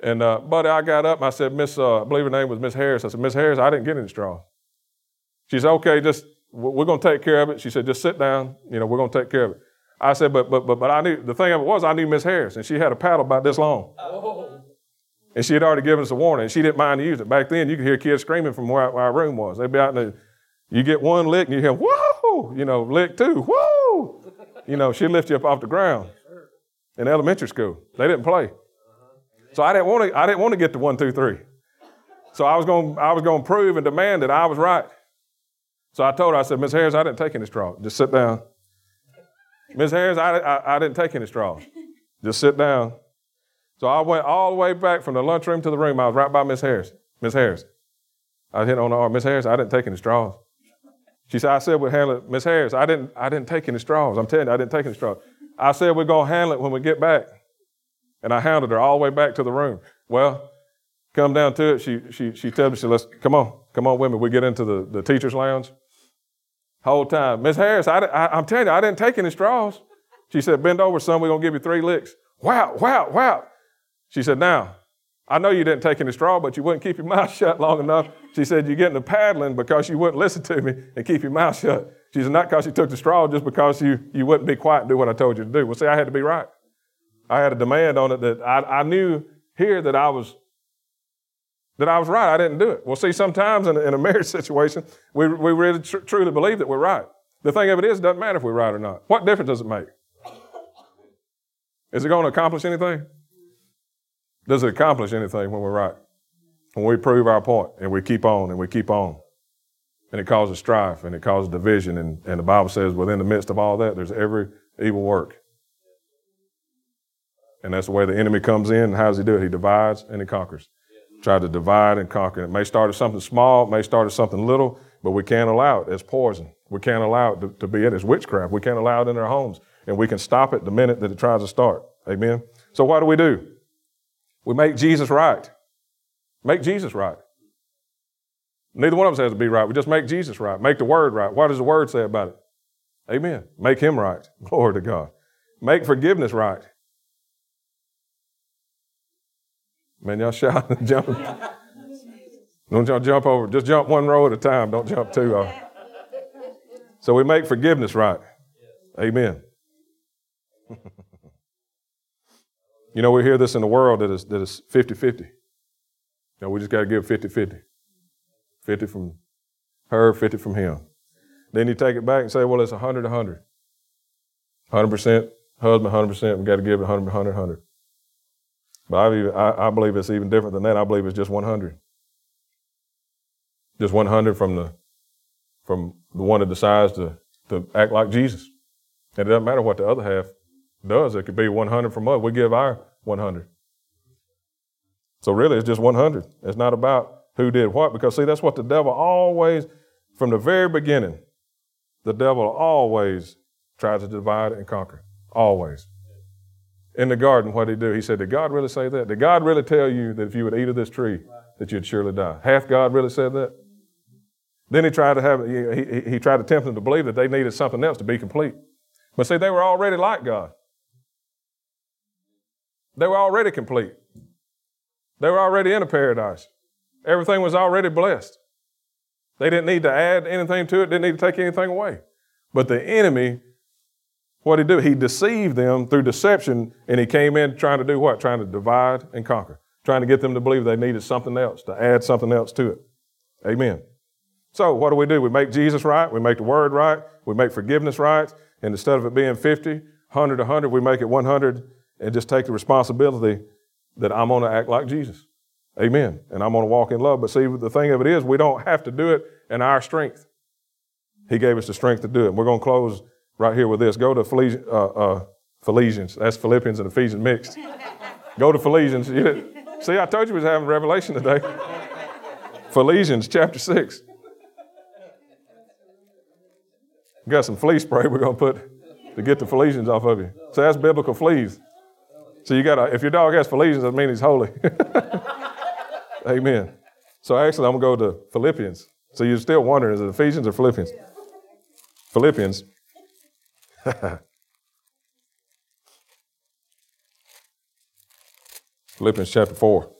And buddy, I got up and I said, Miss, I believe her name was Miss Harris. I said, Miss Harris, I didn't get any straw. She said, okay, we're going to take care of it. She said, just sit down. We're going to take care of it. I said, but I knew, the thing of it was I knew Miss Harris, and she had a paddle about this long. Oh. And she had already given us a warning, and she didn't mind to use it. Back then, you could hear kids screaming from where our room was. They'd be out you get one lick and you hear, whoa, lick two, whoa. She'd lift you up off the ground. in elementary school. They didn't play. So I didn't want to get to 1, 2, 3. So I was going to prove and demand that I was right. So I told her, I said, Ms. Harris, I didn't take any straw. Just sit down. Ms. Harris, I didn't take any straw. Just sit down. So I went all the way back from the lunchroom to the room. I was right by Ms. Harris. Ms. Harris. I hit on the arm. Ms. Harris, I didn't take any straws. She said, I said we'd handle it. Ms. Harris, I didn't take any straws. I'm telling you, I didn't take any straws. I said we're going to handle it when we get back. And I hounded her all the way back to the room. Well, come down to it. She tells me, she said, let's, come on, women. We get into the teacher's lounge. Whole time, Ms. Harris, I'm telling you, I didn't take any straws. She said, bend over, son. We're going to give you 3 licks. Wow, wow, wow. She said, now, I know you didn't take any straw, but you wouldn't keep your mouth shut long enough. She said, you're getting to paddling because you wouldn't listen to me and keep your mouth shut. She said, not because you took the straw, just because you wouldn't be quiet and do what I told you to do. Well, see, I had to be right. I had a demand on it that I knew here that I was right. I didn't do it. Well, see, sometimes in a marriage situation, we really truly believe that we're right. The thing of it is, it doesn't matter if we're right or not. What difference does it make? Is it going to accomplish anything? Does it accomplish anything when we're right? When we prove our point and we keep on and we keep on. And it causes strife and it causes division. And the Bible says within the midst of all that, there's every evil work. And that's the way the enemy comes in. And how does he do it? He divides and he conquers. Try to divide and conquer. It may start as something small. It may start as something little. But we can't allow it. It's poison. We can't allow it to be it. It's witchcraft. We can't allow it in our homes. And we can stop it the minute that it tries to start. Amen? So what do? We make Jesus right. Make Jesus right. Neither one of us has to be right. We just make Jesus right. Make the Word right. What does the Word say about it? Amen. Make Him right. Glory to God. Make forgiveness right. Man, y'all shout and jump. Don't y'all jump over. Just jump one row at a time. Don't jump too off. So we make forgiveness right. Amen. You know, we hear this in the world that is 50-50. You know, we just got to give 50-50. 50 from her, 50 from him. Then you take it back and say, well, it's 100-100. 100% husband, 100%. We got to give it 100-100. But I believe it's even different than that. I believe it's just 100. Just 100 from the one that decides to act like Jesus. And it doesn't matter what the other half does. It could be 100 from us. We give our 100. So really, it's just 100. It's not about who did what, because see, that's what the devil always, from the very beginning, the devil always tries to divide and conquer. Always. In the garden, what did he do? He said, did God really say that? Did God really tell you that if you would eat of this tree, that you'd surely die? Half God really said that? Then he tried to tempt them to believe that they needed something else to be complete. But see, they were already like God. They were already complete. They were already in a paradise. Everything was already blessed. They didn't need to add anything to it, didn't need to take anything away. But the enemy, what did he do? He deceived them through deception, and he came in trying to do what? Trying to divide and conquer. Trying to get them to believe they needed something else, to add something else to it. Amen. So what do? We make Jesus right. We make the Word right. We make forgiveness right. And instead of it being 50, 100-100, we make it 100. And just take the responsibility that I'm going to act like Jesus. Amen. And I'm going to walk in love. But see, the thing of it is, we don't have to do it in our strength. He gave us the strength to do it. And we're going to close right here with this. Go to Philippians. That's Philippians and Ephesians mixed. Go to Philippians. See, I told you we was having revelation today. Philippians chapter 6. We got some flea spray we're going to put to get the Philippians off of you. So that's biblical fleas. So if your dog has Philippians, that means he's holy. Amen. So actually, I'm going to go to Philippians. So you're still wondering, is it Ephesians or Philippians? Yeah. Philippians. Philippians chapter 4.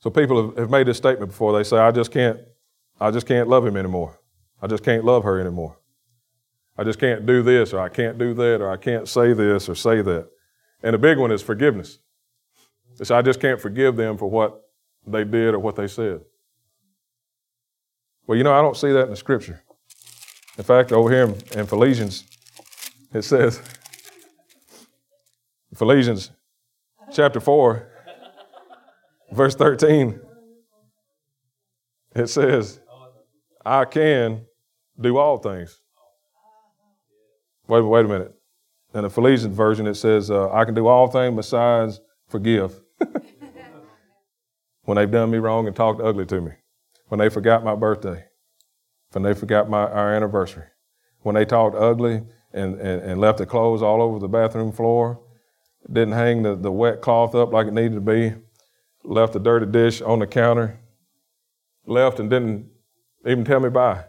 So people have made this statement before. They say, I just can't love him anymore. I just can't love her anymore. I just can't do this, or I can't do that, or I can't say this or say that. And the big one is forgiveness. It's I just can't forgive them for what they did or what they said. Well, you know, I don't see that in the Scripture. In fact, over here in Philippians, it says, Philippians chapter 4, verse 13, it says, I can do all things. Wait a minute. In the Philippians version, it says, I can do all things besides forgive. When they've done me wrong and talked ugly to me. When they forgot my birthday. When they forgot our anniversary. When they talked ugly and left the clothes all over the bathroom floor. Didn't hang the wet cloth up like it needed to be. Left the dirty dish on the counter. Left and didn't even tell me bye.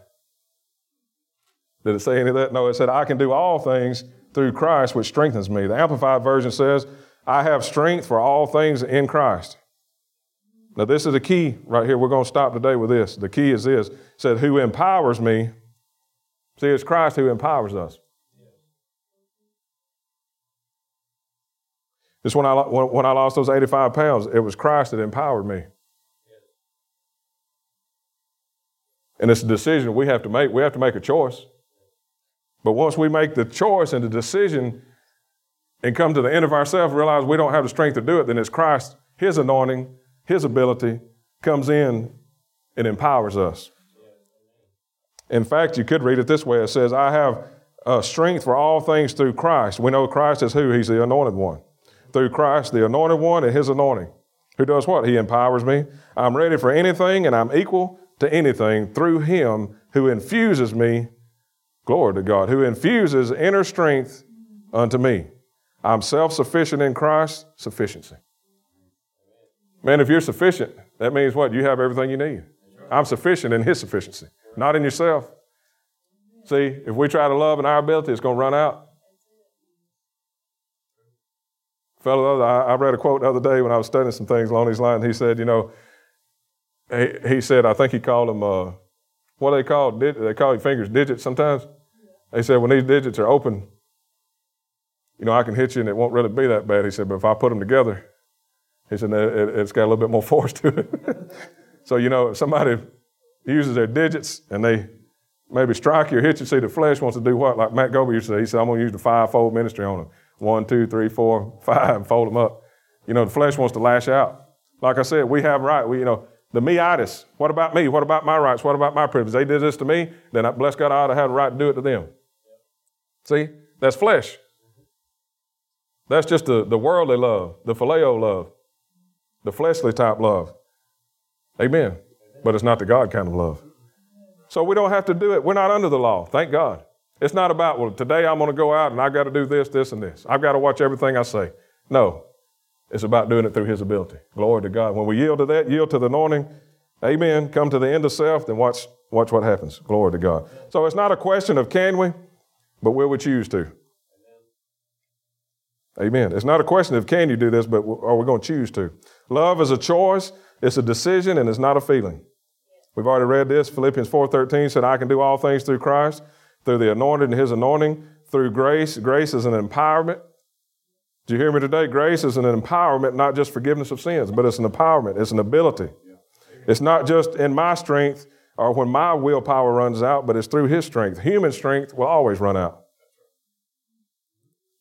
Did it say any of that? No, it said, I can do all things through Christ, which strengthens me. The Amplified version says, I have strength for all things in Christ. Now, this is the key right here. We're going to stop today with this. The key is this. It said, who empowers me. See, it's Christ who empowers us. It's when I lost those 85 pounds, it was Christ that empowered me. And it's a decision we have to make. We have to make a choice. But once we make the choice and the decision and come to the end of ourselves, realize we don't have the strength to do it, then it's Christ, His anointing, His ability comes in and empowers us. In fact, you could read it this way. It says, I have strength for all things through Christ. We know Christ is who? He's the anointed one. Through Christ, the anointed one, and His anointing. Who does what? He empowers me. I'm ready for anything, and I'm equal to anything through Him who infuses me. Glory to God, who infuses inner strength unto me. I'm self-sufficient in Christ's sufficiency. Man, if you're sufficient, that means what? You have everything you need. I'm sufficient in His sufficiency, not in yourself. See, if we try to love in our ability, it's going to run out. Fellow, I read a quote the other day when I was studying some things along these lines. He said, you know, he said, I think he called them, what do they call it? They call your fingers digits sometimes. They said, when these digits are open, you know, I can hit you and it won't really be that bad. He said, but if I put them together, he said, it's got a little bit more force to it. So, you know, if somebody uses their digits and they maybe strike you or hit you, see, the flesh wants to do what? Like Matt Gober used to say, he said, I'm going to use the five-fold ministry on them. 1, 2, 3, 4, 5, and fold them up. You know, the flesh wants to lash out. Like I said, we have right. We, you know, the meitis. What about me? What about my rights? What about my privilege? They did this to me, then I, bless God, I ought to have the right to do it to them. See, that's flesh. That's just the worldly love, the phileo love, the fleshly type love. Amen. But it's not the God kind of love. So we don't have to do it. We're not under the law. Thank God. It's not about, well, today I'm going to go out and I've got to do this, this, and this. I've got to watch everything I say. No, it's about doing it through His ability. Glory to God. When we yield to that, yield to the anointing, amen, come to the end of self, then watch what happens. Glory to God. So it's not a question of can we, but will we choose to? Amen. It's not a question of can you do this, but are we going to choose to? Love is a choice, it's a decision, and it's not a feeling. We've already read this. Philippians 4:13 said, I can do all things through Christ, through the anointed and His anointing, through grace. Grace is an empowerment. Do you hear me today? Grace is an empowerment, not just forgiveness of sins, but it's an empowerment. It's an ability. It's not just in my strength or when my willpower runs out, but it's through His strength. Human strength will always run out.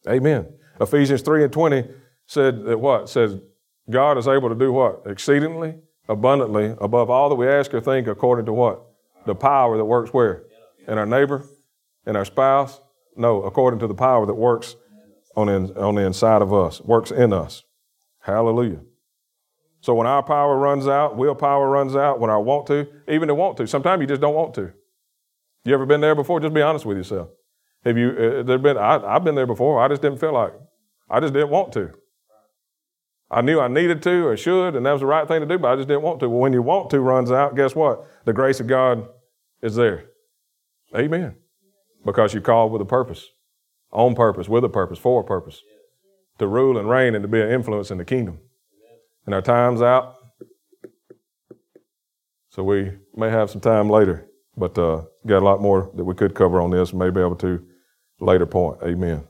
Amen. Ephesians 3:20 said that what? It says God is able to do what? Exceedingly, abundantly, above all that we ask or think, according to what? The power that works where? In our neighbor? And our spouse? No, according to the power that works on the inside of us, works in us. Hallelujah. So when our power runs out, willpower runs out, when I want to, even to want to, sometimes you just don't want to. You ever been there before? Just be honest with yourself. Have you? I've been there before. I just didn't feel like it. I just didn't want to. I knew I needed to or should, and that was the right thing to do, but I just didn't want to. Well, when you want to runs out, guess what? The grace of God is there. Amen. Because you're called with a purpose, on purpose, with a purpose, for a purpose, to rule and reign and to be an influence in the kingdom. And our time's out, so we may have some time later, but got a lot more that we could cover on this and may be able to later point. Amen.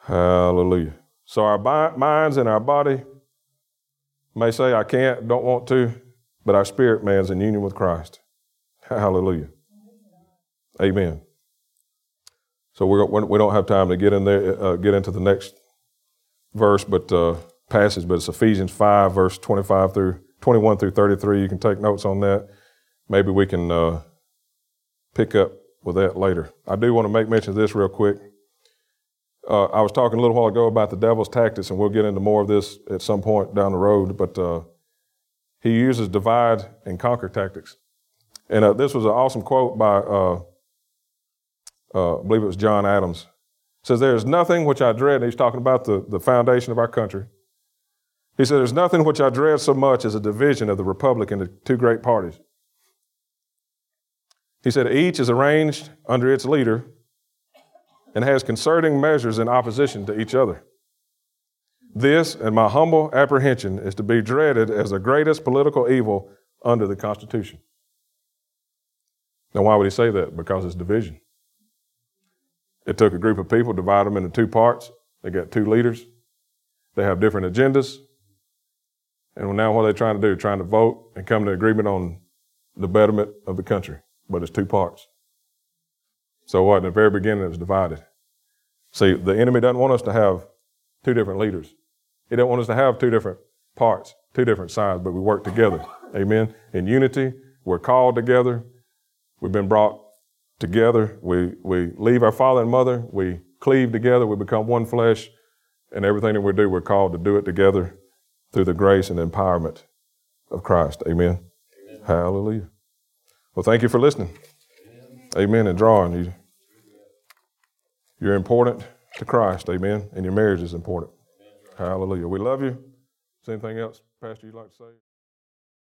Hallelujah. So our minds and our body may say, I can't, don't want to, but our spirit man's in union with Christ. Hallelujah. Amen. So we don't have time to get in there, get into the next verse, passage, but it's Ephesians 5, verse 21 through 33. You can take notes on that. Maybe we can pick up with that later. I do want to make mention of this real quick. I was talking a little while ago about the devil's tactics, and we'll get into more of this at some point down the road, but he uses divide and conquer tactics. And this was an awesome quote by, I believe it was John Adams. It says, "There is nothing which I dread," and he's talking about the foundation of our country. He said, "There's nothing which I dread so much as a division of the republic into two great parties." He said, "Each is arranged under its leader and has concerting measures in opposition to each other. This, in my humble apprehension, is to be dreaded as the greatest political evil under the Constitution." Now, why would he say that? Because it's division. It took a group of people, divide them into two parts. They got two leaders. They have different agendas. And now what are they trying to do? Trying to vote and come to agreement on the betterment of the country. But it's two parts. So what? In the very beginning, it was divided. See, the enemy doesn't want us to have two different leaders. He doesn't want us to have two different parts, two different sides, but we work together. Amen? In unity, we're called together. We've been brought together. We leave our father and mother. We cleave together. We become one flesh. And everything that we do, we're called to do it together through the grace and empowerment of Christ. Amen? Amen. Hallelujah. Well, thank you for listening. Amen. Amen. And drawing you. You're important to Christ. Amen. And your marriage is important. Amen. Hallelujah. We love you. Is there anything else, Pastor, you'd like to say?